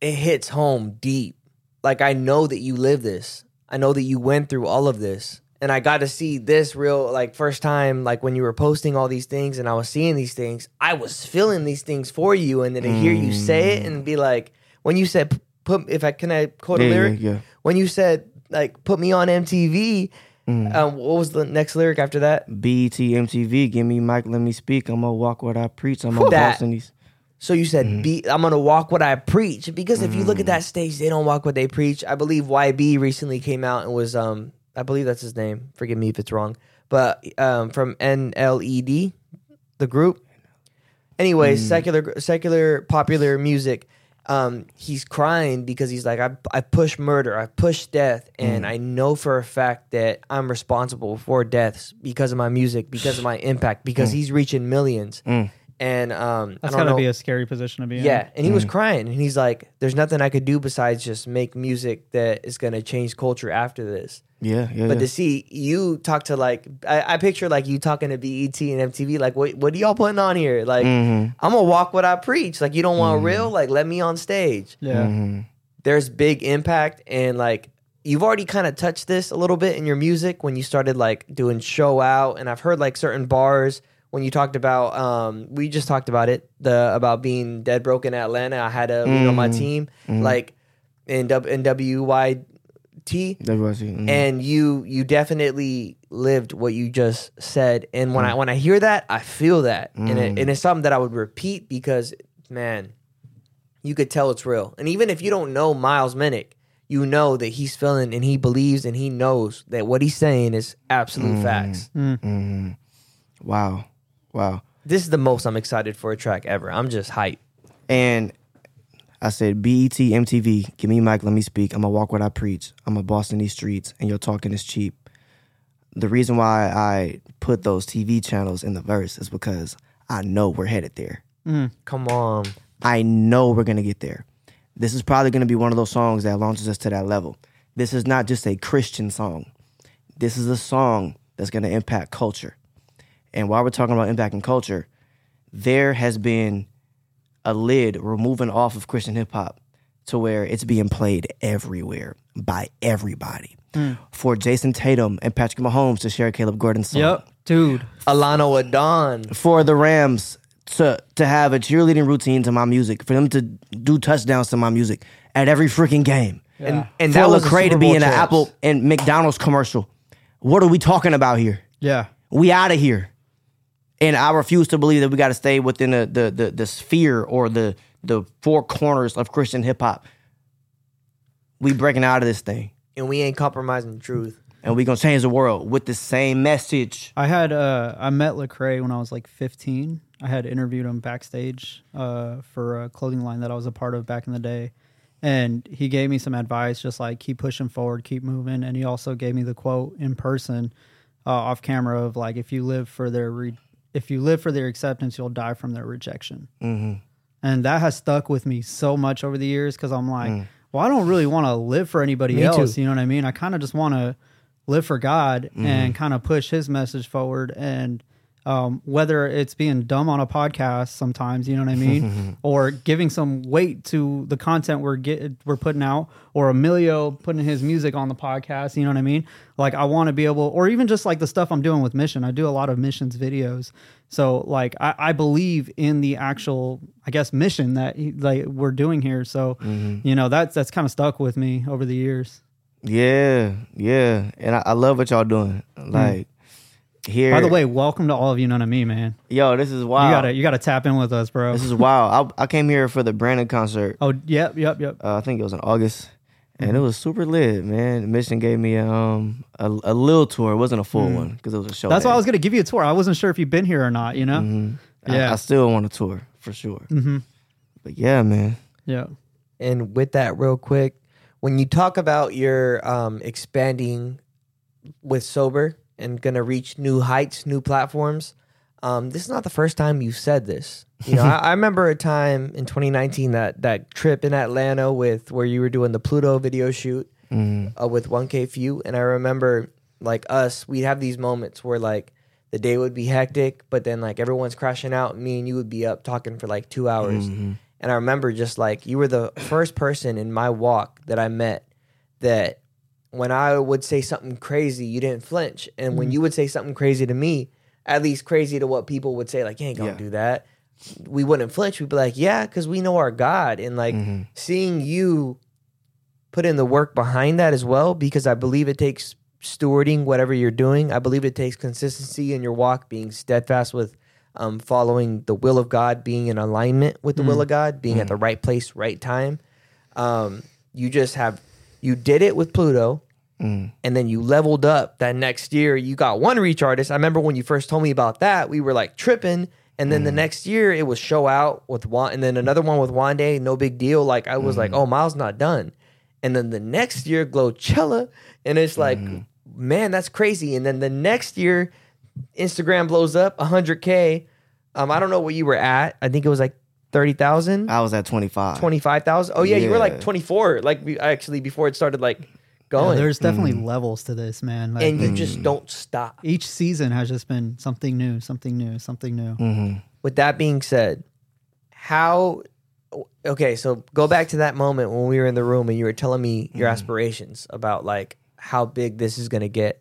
it hits home deep. Like, I know that you live this. I know that you went through all of this. And I got to see this real, like, first time, like, when you were posting all these things and I was seeing these things, I was feeling these things for you. And then to hear you say it and be like, when you said, can I quote a lyric? Yeah. When you said, like, put me on MTV, what was the next lyric after that? BET MTV, give me mic, let me speak. I'm gonna walk what I preach. I'm gonna boss in these. So you said, I'm gonna walk what I preach. Because if you look at that stage, they don't walk what they preach. I believe YB recently came out and was, I believe that's his name. Forgive me if it's wrong. But from NLED, the group. Anyways, secular popular music. He's crying because he's like, I push murder, I push death, and I know for a fact that I'm responsible for deaths because of my music, because of my impact, because he's reaching millions. And that's gotta be a scary position to be in. Yeah, and he was crying, and he's like, there's nothing I could do besides just make music that is gonna change culture after this. But to see you talk to, like, I picture like you talking to BET and MTV, like, what are y'all putting on here? Like, I'm gonna walk what I preach. Like, you don't want real? Like, let me on stage. There's big impact, and like, you've already kind of touched this a little bit in your music when you started like doing show out, and I've heard like certain bars when you talked about, we just talked about it, about being dead broke in Atlanta. I had to lead on my team, like in WY. And you definitely lived what you just said, and when I hear that, I feel that, and it's something that I would repeat because, man, you could tell it's real. And even if you don't know Miles Minnick, you know that he's feeling and he believes and he knows that what he's saying is absolute facts. Wow! This is the most I'm excited for a track ever. I'm just hyped. And I said, BET, MTV, give me a mic, let me speak. I'm going to walk what I preach. I'm a boss in these streets, and your talking is cheap. The reason why I put those TV channels in the verse is because I know we're headed there. Come on. I know we're going to get there. This is probably going to be one of those songs that launches us to that level. This is not just a Christian song. This is a song that's going to impact culture. And while we're talking about impacting culture, there has been a lid removing off of Christian hip hop to where it's being played everywhere by everybody. For Jason Tatum and Patrick Mahomes to share Caleb Gordon's song. Yep, dude. Alana Wadon. For the Rams to have a cheerleading routine to my music, for them to do touchdowns to my music at every freaking game. Yeah. And that was Lecrae to be in an Apple and McDonald's commercial. What are we talking about here? Yeah. We out of here. And I refuse to believe that we got to stay within the sphere or the four corners of Christian hip hop. We breaking out of this thing. And we ain't compromising the truth. And we gonna change the world with the same message. I had I met Lecrae when I was like 15. I had interviewed him backstage for a clothing line that I was a part of back in the day. And he gave me some advice, just like keep pushing forward, keep moving. And he also gave me the quote in person off camera of like, if you live for their acceptance, you'll die from their rejection. Mm-hmm. And that has stuck with me so much over the years because I'm like, well, I don't really want to live for anybody else. You know what I mean? I kind of just want to live for God and kind of push his message forward. And whether it's being dumb on a podcast sometimes, you know what I mean? or giving some weight to the content we're putting out, or Emilio putting his music on the podcast, you know what I mean? Like I want to be able, or even just like the stuff I'm doing with Mission. I do a lot of Missions videos. So like I believe in the actual, I guess, mission that like we're doing here. So, you know, that's kind of stuck with me over the years. Yeah, yeah. And I love what y'all doing. Like here, by the way, welcome to all of you, know what I mean, man. Yo, this is wild. You gotta tap in with us, bro. This is wild. I came here for the Brandon concert. Oh, yep. I think it was in August. And it was super lit, man. Mission gave me a little tour. It wasn't a full one because it was a show. That's why I was gonna give you a tour. I wasn't sure if you've been here or not, you know? Yeah. I still want a tour for sure. But yeah, man. Yeah. And with that real quick, when you talk about your expanding with Sober and going to reach new heights, new platforms, this is not the first time you've said this. You know, I remember a time in 2019, that trip in Atlanta where you were doing the Pluto video shoot with 1K Few. And I remember, like us, we'd have these moments where, like, the day would be hectic, but then, like, everyone's crashing out. And me and you would be up talking for, like, 2 hours. And I remember just like you were the first person in my walk that I met that when I would say something crazy, you didn't flinch. And when you would say something crazy to me, at least crazy to what people would say, like, you ain't gonna do that, we wouldn't flinch. We'd be like, yeah, because we know our God. And like seeing you put in the work behind that as well, because I believe it takes stewarding whatever you're doing. I believe it takes consistency in your walk, being steadfast with following the will of God, being in alignment with the will of God, being at the right place, right time. You did it with Pluto, and then you leveled up that next year. You got One Reach Artist. I remember when you first told me about that, we were like tripping, and then the next year it was Show Out with Juan, and then another one with Juan Day, no big deal. Like I was like, oh, Miles not done. And then the next year, Glochella, and it's like, man, that's crazy. And then the next year, Instagram blows up, 100K. I don't know what you were at. I think it was like 30,000. I was at 25,000. Oh yeah, you were like 24. Like we actually before it started like going. Yeah, there's definitely levels to this, man. Like, and you just don't stop. Each season has just been something new, something new, something new. With that being said, so go back to that moment when we were in the room and you were telling me your aspirations about like how big this is gonna get.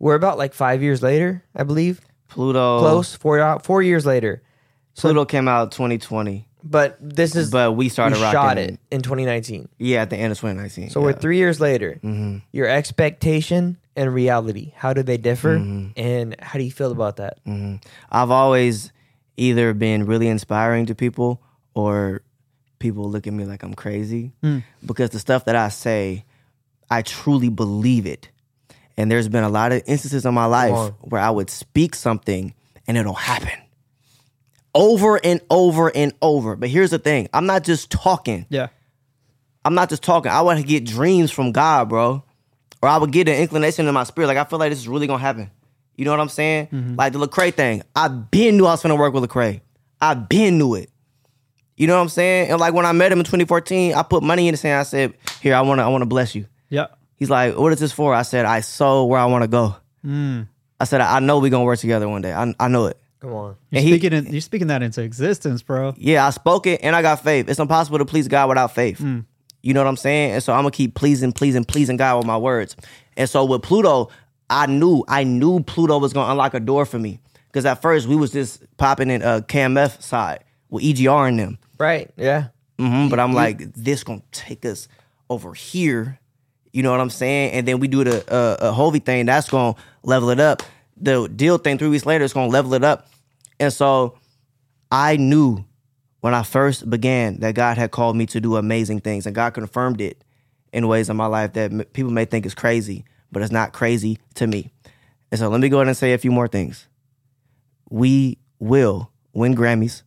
We're about like 5 years later, I believe. Pluto. Close, four years later. Pluto came out 2020. But we started rocking. We shot it in 2019. Yeah, at the end of 2019. So we're 3 years later. Your expectation and reality, how do they differ? And how do you feel about that? I've always either been really inspiring to people or people look at me like I'm crazy. Because the stuff that I say, I truly believe it. And there's been a lot of instances in my life where I would speak something and it'll happen over and over and over. But here's the thing. I'm not just talking. Yeah. I'm not just talking. I want to get dreams from God, bro. Or I would get an inclination in my spirit. Like, I feel like this is really going to happen. You know what I'm saying? Like the Lecrae thing. I been knew I was going to work with Lecrae. I been knew it. You know what I'm saying? And like when I met him in 2014, I put money in his hand. I said, here, I want to bless you. Yeah. He's like, what is this for? I said, I saw where I want to go. I said, I know we're going to work together one day. I know it. Come on. You're speaking that into existence, bro. Yeah, I spoke it and I got faith. It's impossible to please God without faith. You know what I'm saying? And so I'm going to keep pleasing God with my words. And so with Pluto, I knew Pluto was going to unlock a door for me. Because at first we was just popping in CamF side with EGR in them. Right, yeah. Mm-hmm, but I'm like, this gonna take us over here. You know what I'm saying? And then we do the a Hovey thing. That's gonna level it up. The deal thing 3 weeks later is gonna level it up. And so I knew when I first began that God had called me to do amazing things, and God confirmed it in ways in my life that people may think is crazy, but it's not crazy to me. And so let me go ahead and say a few more things. We will win Grammys.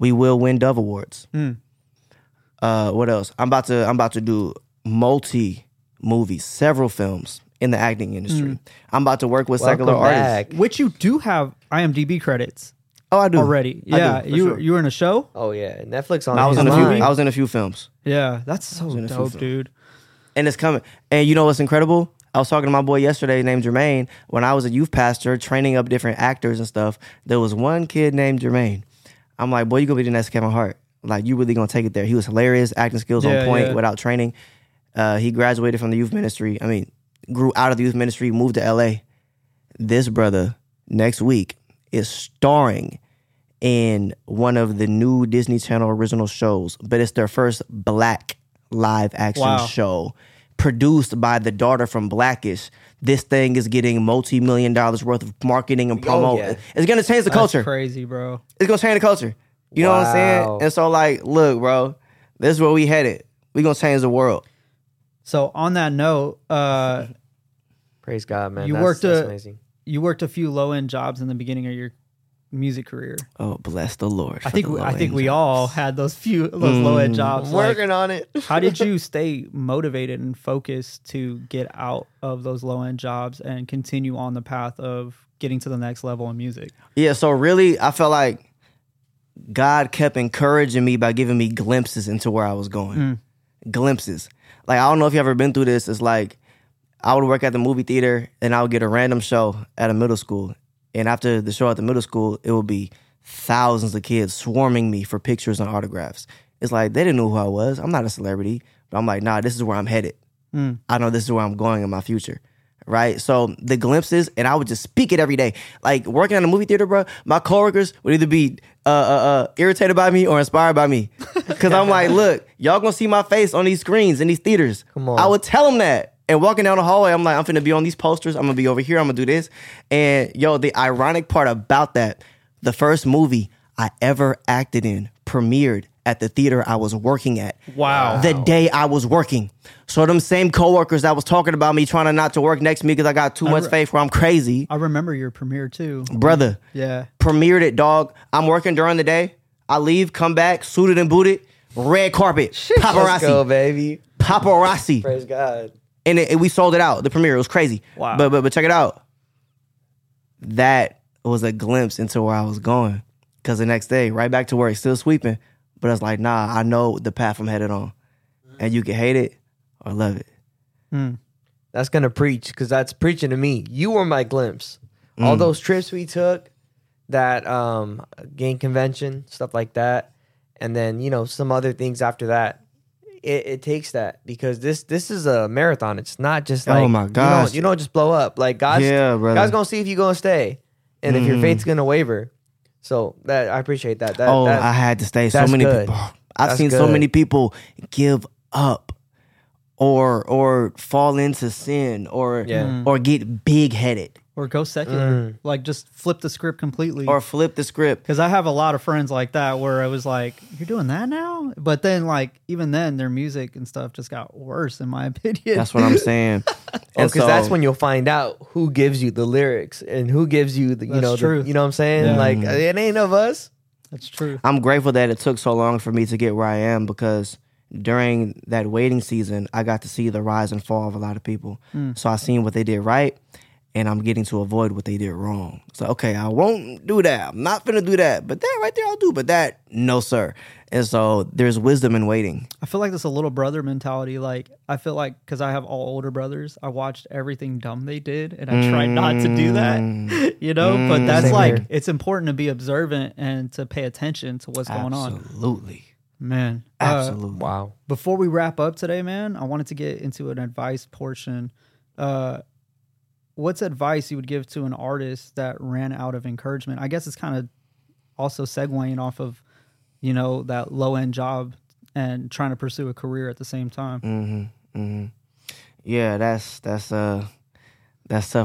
We will win Dove Awards. Mm. What else? I'm about to do multi movies, several films in the acting industry. Mm. I'm about to work with secular artists, which you do have IMDb credits. Oh, I do already. Yeah, you were in a show. Oh yeah, Netflix on. I was in a few films. Yeah, that's so dope, dude. And it's coming. And you know what's incredible? I was talking to my boy yesterday named Jermaine. When I was a youth pastor training up different actors and stuff, there was one kid named Jermaine. I'm like, boy, you're going to be the next Kevin Hart. Like, you really going to take it there. He was hilarious, acting skills on point without training. He graduated from the youth ministry. I mean, grew out of the youth ministry, moved to L.A. This brother, next week, is starring in one of the new Disney Channel original shows. But it's their first black live action show produced by the daughter from Blackish. This thing is getting multi-million dollars worth of marketing and promo. Oh, yeah. It's going to change the culture. That's crazy, bro. It's going to change the culture. You know what I'm saying? And so, like, look, bro, this is where we headed. We're going to change the world. So, on that note, praise God, man. That's amazing. You worked a few low-end jobs in the beginning of your music career. Oh, bless the Lord. I think we all had those low-end jobs. Working on it. How did you stay motivated and focused to get out of those low-end jobs and continue on the path of getting to the next level in music? Yeah, so really, I felt like God kept encouraging me by giving me glimpses into where I was going. Mm. Glimpses. Like, I don't know if you've ever been through this. It's like, I would work at the movie theater and I would get a random show at a middle school. And after the show at the middle school, it would be thousands of kids swarming me for pictures and autographs. It's like, they didn't know who I was. I'm not a celebrity. But I'm like, nah, this is where I'm headed. Mm. I know this is where I'm going in my future. Right? So the glimpses, and I would just speak it every day. Like, working at a movie theater, bro, my coworkers would either be irritated by me or inspired by me. Because I'm like, look, y'all gonna see my face on these screens in these theaters. Come on. I would tell them that. And walking down the hallway, I'm like, I'm finna be on these posters. I'm gonna be over here. I'm gonna do this. And, yo, the ironic part about that, the first movie I ever acted in premiered at the theater I was working at. Wow. The day I was working. So them same coworkers that was talking about me trying to not to work next to me because I got too much faith where I'm crazy. I remember your premiere too. Brother. Yeah. Premiered it, dog. I'm working during the day. I leave, come back, suited and booted, red carpet. Shit, paparazzi. Let's go, baby. Paparazzi. Praise God. And we sold it out, the premiere. It was crazy. Wow. But check it out. That was a glimpse into where I was going. Because the next day, right back to work, still sweeping. But it's like, nah, I know the path I'm headed on. And you can hate it or love it. Mm. That's going to preach, because that's preaching to me. You were my glimpse. Mm. All those trips we took, that gang convention, stuff like that. And then, you know, some other things after that. It takes that, because this is a marathon. It's not just like, oh my gosh. You don't just blow up. Like, God's going to see if you're going to stay and if your faith's going to waver. So that I appreciate that. I had to stay. So many people. I've seen so many people give up or fall into sin or get big headed or go secular. Like, just flip the script completely or flip the script. Because I have a lot of friends like that where I was like, you're doing that now? But then, like, even then their music and stuff just got worse, in my opinion. That's what I'm saying. Because that's when you'll find out who gives you the lyrics and who gives you the, you know, the, you know what I'm saying? Yeah. Like, it ain't of us. That's true. I'm grateful that it took so long for me to get where I am, because during that waiting season, I got to see the rise and fall of a lot of people. Mm. So I seen what they did right, and I'm getting to avoid what they did wrong. So, okay, I won't do that. I'm not finna do that. But that right there, I'll do. But that, no, sir. And so there's wisdom in waiting. I feel like there's a little brother mentality. Like, I feel like, because I have all older brothers, I watched everything dumb they did, and I tried not to do that, you know? But that's like, it's important to be observant and to pay attention to what's going on. Absolutely. Man. Absolutely. Wow. Before we wrap up today, man, I wanted to get into an advice portion. what's advice you would give to an artist that ran out of encouragement? I guess it's kind of also segueing off of, you know, that low-end job and trying to pursue a career at the same time. Mm-hmm, mm-hmm. Yeah, that's tough.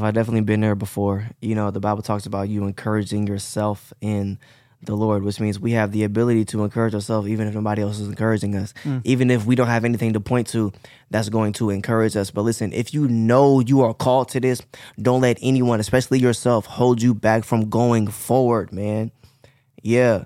I've definitely been there before. You know, the Bible talks about you encouraging yourself in the Lord, which means we have the ability to encourage ourselves even if nobody else is encouraging us, even if we don't have anything to point to that's going to encourage us. But listen, if you know you are called to this, don't let anyone, especially yourself, hold you back from going forward, man. Yeah.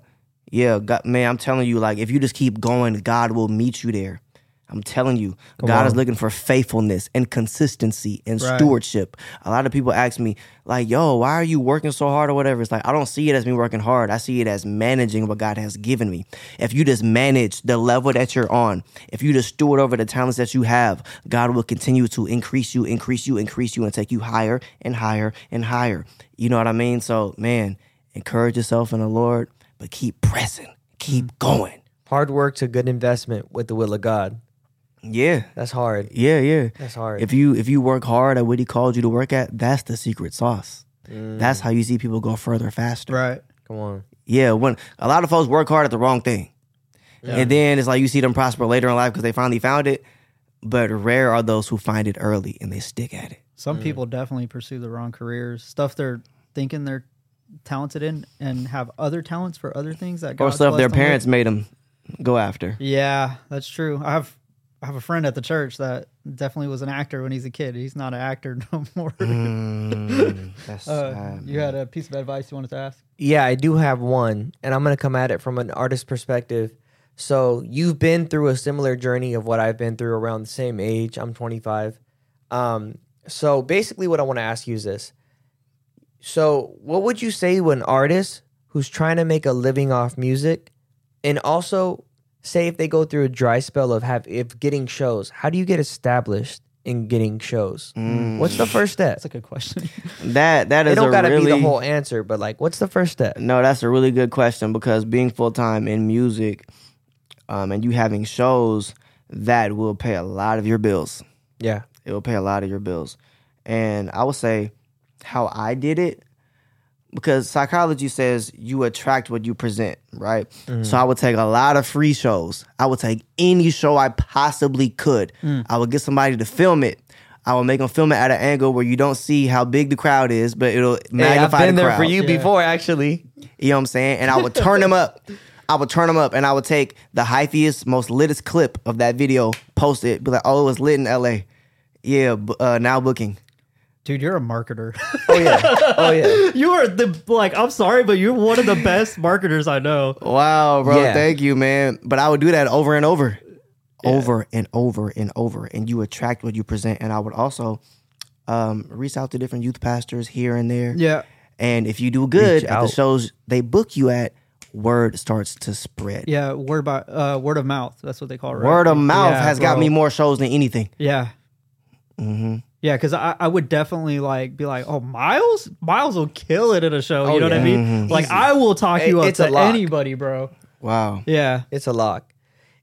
Yeah. God, man, I'm telling you, like, if you just keep going, God will meet you there. I'm telling you, God is looking for faithfulness and consistency and stewardship. A lot of people ask me, like, yo, why are you working so hard or whatever? It's like, I don't see it as me working hard. I see it as managing what God has given me. If you just manage the level that you're on, if you just steward over the talents that you have, God will continue to increase you, and take you higher and higher and higher. You know what I mean? So, man, encourage yourself in the Lord, but keep pressing, keep going. Hard work to good investment with the will of God. Yeah. That's hard. Yeah. That's hard. If you work hard at what he called you to work at, that's the secret sauce. That's how you see people go further faster. Right. Come on. Yeah. When a lot of folks work hard at the wrong thing. Yeah. And then it's like you see them prosper later in life because they finally found it. But rare are those who find it early and they stick at it. Some people definitely pursue the wrong careers, stuff they're thinking they're talented in and have other talents for other things that God's blessed them with. Or stuff their parents made them go after. Yeah, that's true. I have a friend at the church that definitely was an actor when he's a kid. He's not an actor no more. That's sad, you had a piece of advice you wanted to ask? Yeah, I do have one, and I'm going to come at it from an artist perspective. So you've been through a similar journey of what I've been through around the same age. I'm 25. So basically what I want to ask you is this. So what would you say to an artist who's trying to make a living off music, and also say if they go through a dry spell of getting shows, how do you get established in getting shows? What's the first step? That's a good question. That is don't gotta be the whole answer, but like, what's the first step? No, that's a really good question, because being full time in music, and you having shows, that will pay a lot of your bills. Yeah, it will pay a lot of your bills. And I would say how I did it, because psychology says you attract what you present, right? So I would take a lot of free shows. I would take any show I possibly could. I would get somebody to film it. I would make them film it at an angle where you don't see how big the crowd is, but it'll magnify the crowd. I've been there for you before, actually. You know what I'm saying? And I would turn them up. And I would take the hyphiest, most litest clip of that video, post it, be like, oh, it was lit in LA. Yeah, now booking. Dude, you're a marketer. Oh, yeah. You are I'm sorry, but you're one of the best marketers I know. Wow, bro. Yeah. Thank you, man. But I would do that over and over. Yeah. Over and over. And you attract what you present. And I would also reach out to different youth pastors here and there. Yeah. And if you do good at the shows they book you at, word starts to spread. Yeah, word of mouth. That's what they call it, right? Word of mouth has got me more shows than anything. Yeah. Mm-hmm. Yeah, because I would definitely be like, oh, Miles will kill it at a show. You know what I mean? Mm-hmm. Like, I will talk you up to anybody, bro. Wow. Yeah. It's a lock.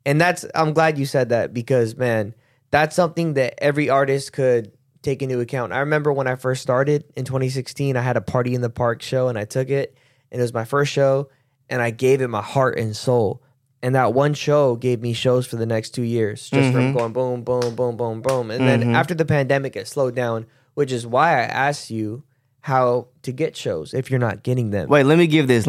And I'm glad you said that, because, man, that's something that every artist could take into account. I remember when I first started in 2016, I had a Party in the Park show, and I took it, and it was my first show, and I gave it my heart and soul. And that one show gave me shows for the next 2 years, just from going boom, boom, boom, boom, boom. And then after the pandemic, it slowed down, which is why I asked you how to get shows if you're not getting them. Wait, let me give this.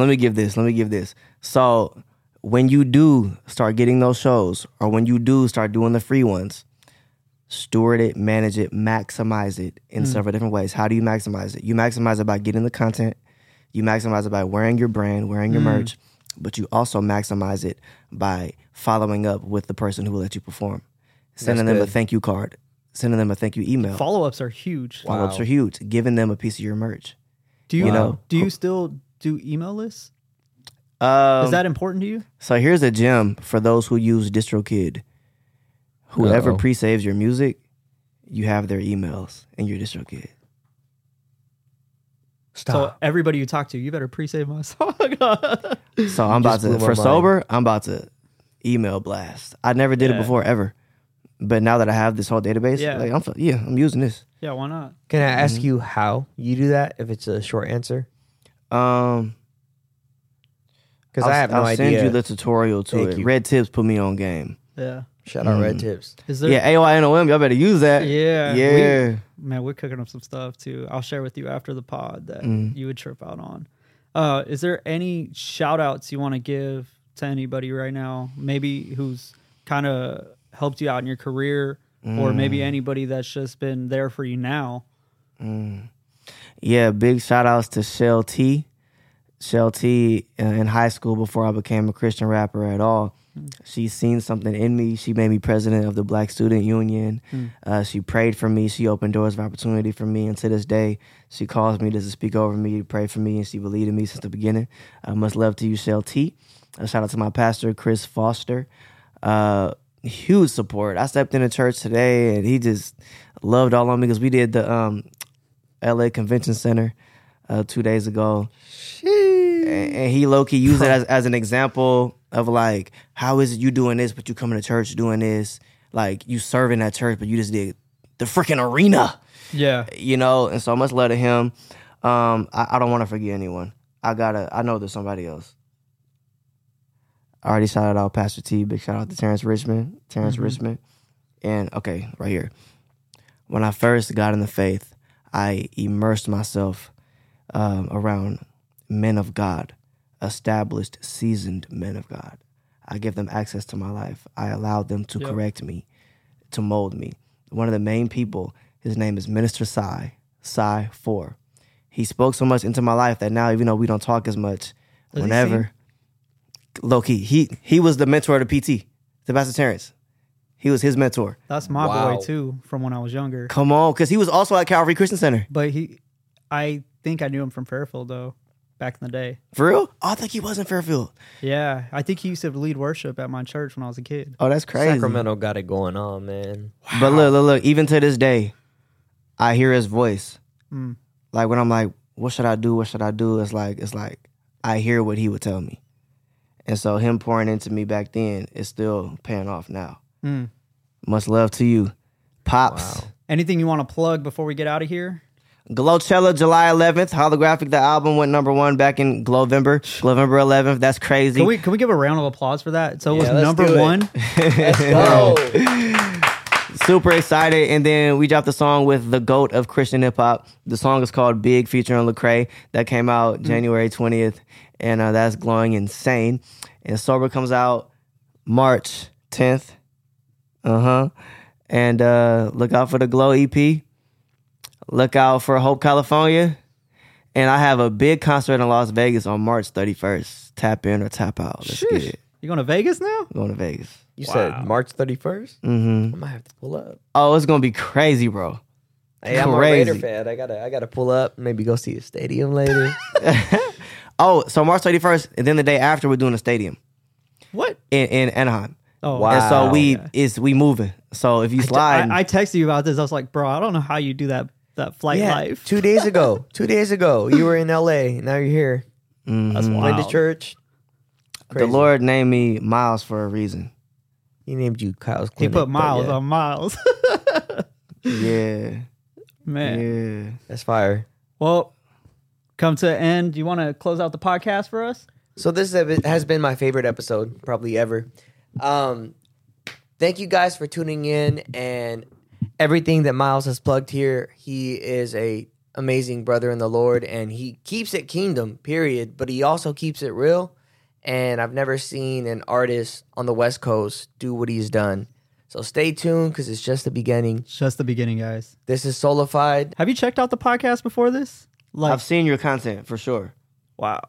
So when you do start getting those shows, or when you do start doing the free ones, steward it, manage it, maximize it in several different ways. How do you maximize it? You maximize it by getting the content. You maximize it by wearing your brand, wearing your merch. But you also maximize it by following up with the person who will let you perform. Sending them a thank you card. Sending them a thank you email. Follow-ups are huge. Giving them a piece of your merch. Do you still do email lists? Is that important to you? So here's a gem for those who use DistroKid. Whoever pre-saves your music, you have their emails in your DistroKid. Stop. So everybody you talk to, you better pre-save my song. So I'm about to email blast. I never did it before, ever. But now that I have this whole database, like I'm using this. Yeah, why not? Can I ask you how you do that? If it's a short answer, because I have no idea. I'll send you the tutorial to it. Red Tips put me on game. Yeah. Shout out Red Tips. Is there, AYNOM, y'all better use that. Yeah. Yeah. We're cooking up some stuff too. I'll share with you after the pod that you would trip out on. Is there any shout outs you want to give to anybody right now? Maybe who's kind of helped you out in your career or maybe anybody that's just been there for you now. Yeah. Big shout outs to Shell T. Shell T in high school before I became a Christian rapper at all. She seen something in me. She made me president of the Black Student Union. She prayed for me. She opened doors of opportunity for me. And to this day, she calls me to speak over me, pray for me, and she believed in me since the beginning. Much love to you, Shell T. A shout out to my pastor, Chris Foster. Huge support. I stepped into church today, and he just loved all on me because we did the LA Convention Center 2 days ago. And he low-key used it as an example of like, how is it you doing this, but you coming to church doing this? Like, you serving at church, but you just did the freaking arena. Yeah. You know, and so much love to him. I don't want to forget anyone. I know there's somebody else. I already shouted out Pastor T. Big shout out to Terrence Richmond. And, okay, right here. When I first got in the faith, I immersed myself around men of God, established, seasoned men of God. I give them access to my life. I allowed them to correct me, to mold me. One of the main people, his name is Minister Psy 4. He spoke so much into my life that now, even though we don't talk as much, low key, he was the mentor of the PT, the Pastor Terrence. He was his mentor. That's my boy too, from when I was younger. Come on, because he was also at Calvary Christian Center. But I think I knew him from Fairfield though, back in the day. For real? Oh, I think he was in Fairfield. Yeah, I think he used to lead worship at my church when I was a kid. Oh, that's crazy. Sacramento got it going on, man. Wow. But look, even to this day, I hear his voice. Like when I'm like, what should I do? What should I do? It's like I hear what he would tell me. And so him pouring into me back then is still paying off now. Much love to you, Pops. Wow. Anything you want to plug before we get out of here? Glochella, July 11th. Holographic, the album, went #1 back in Glowember 11th. That's crazy. Can we give a round of applause for that? So it was #1. Let's go. Super excited. And then we dropped the song with the GOAT of Christian hip hop. The song is called Big featuring Lecrae. That came out January 20th. And that's glowing insane. And Sober comes out March 10th. And look out for the Glow EP. Look out for Hope, California. And I have a big concert in Las Vegas on March 31st. Tap in or tap out. Let's get it. You going to Vegas now? I'm going to Vegas. You said March 31st? I might have to pull up. Oh, it's going to be crazy, bro. Hey, I'm a Raider fan. I gotta pull up, maybe go see a stadium later. Oh, so March 31st, and then the day after, we're doing a stadium. What? In Anaheim. Oh, wow. And so we moving. So if you slide. I texted you about this. I was like, bro, I don't know how you do that flight life. 2 days ago. 2 days ago, you were in L.A. Now you're here. That's wild. Went to church. Crazy. The Lord named me Miles for a reason. He named you Kyle's Clinic. He put Miles on Miles. Yeah. Man. Yeah. That's fire. Well. Come to an end. Do you want to close out the podcast for us? So this has been my favorite episode, probably ever. Thank you guys for tuning in and everything that Miles has plugged here. He is an amazing brother in the Lord, and he keeps it kingdom, period. But he also keeps it real, and I've never seen an artist on the West Coast do what he's done. So stay tuned because it's just the beginning. It's just the beginning, guys. This is SolaFide. Have you checked out the podcast before this? Like, I've seen your content for sure. Wow,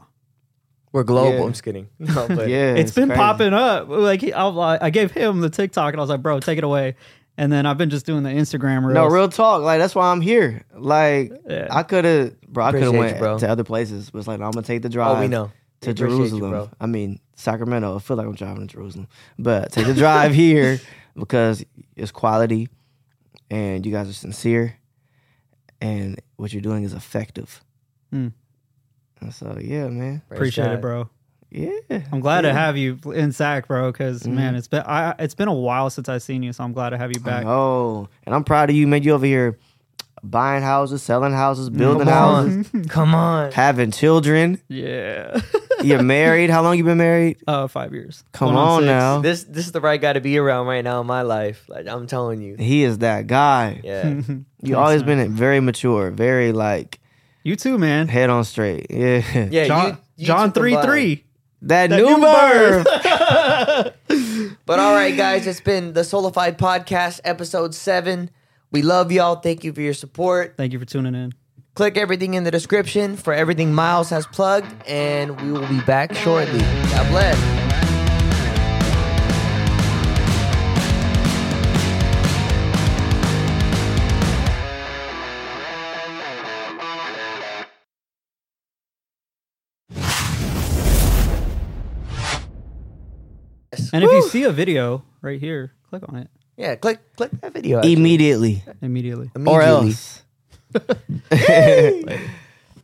we're global. I'm just kidding. No, but yeah, it's been crazy. Popping up. Like I gave him the TikTok, and I was like, "Bro, take it away." And then I've been just doing the Instagram reels. No, real talk. Like that's why I'm here. Like I could have went to other places. But it's like I'm gonna take the drive. Oh, we know. To Jerusalem. You, I mean Sacramento. I feel like I'm driving to Jerusalem, but take the drive here because it's quality, and you guys are sincere. And what you're doing is effective. And so, yeah, man. Appreciate it, bro. Yeah. I'm glad to have you in SAC, bro, because, man, it's been a while since I've seen you, so I'm glad to have you back. Oh, and I'm proud of you, man. You over here buying houses, selling houses, building houses. Come on. Having children. Yeah. You're married. How long you been married? 5 years. Come on now. This is the right guy to be around right now in my life. Like, I'm telling you. He is that guy. Yeah. You've always been very mature, very, like... You too, man. Head on straight. Yeah. Yeah. John 3-3. That new birth. But all right, guys, it's been the SolaFide Podcast, episode 7. We love y'all. Thank you for your support. Thank you for tuning in. Click everything in the description for everything Miles has plugged, and we will be back shortly. God bless. And if you see a video right here, click on it. Yeah, click that video. Immediately. Or else.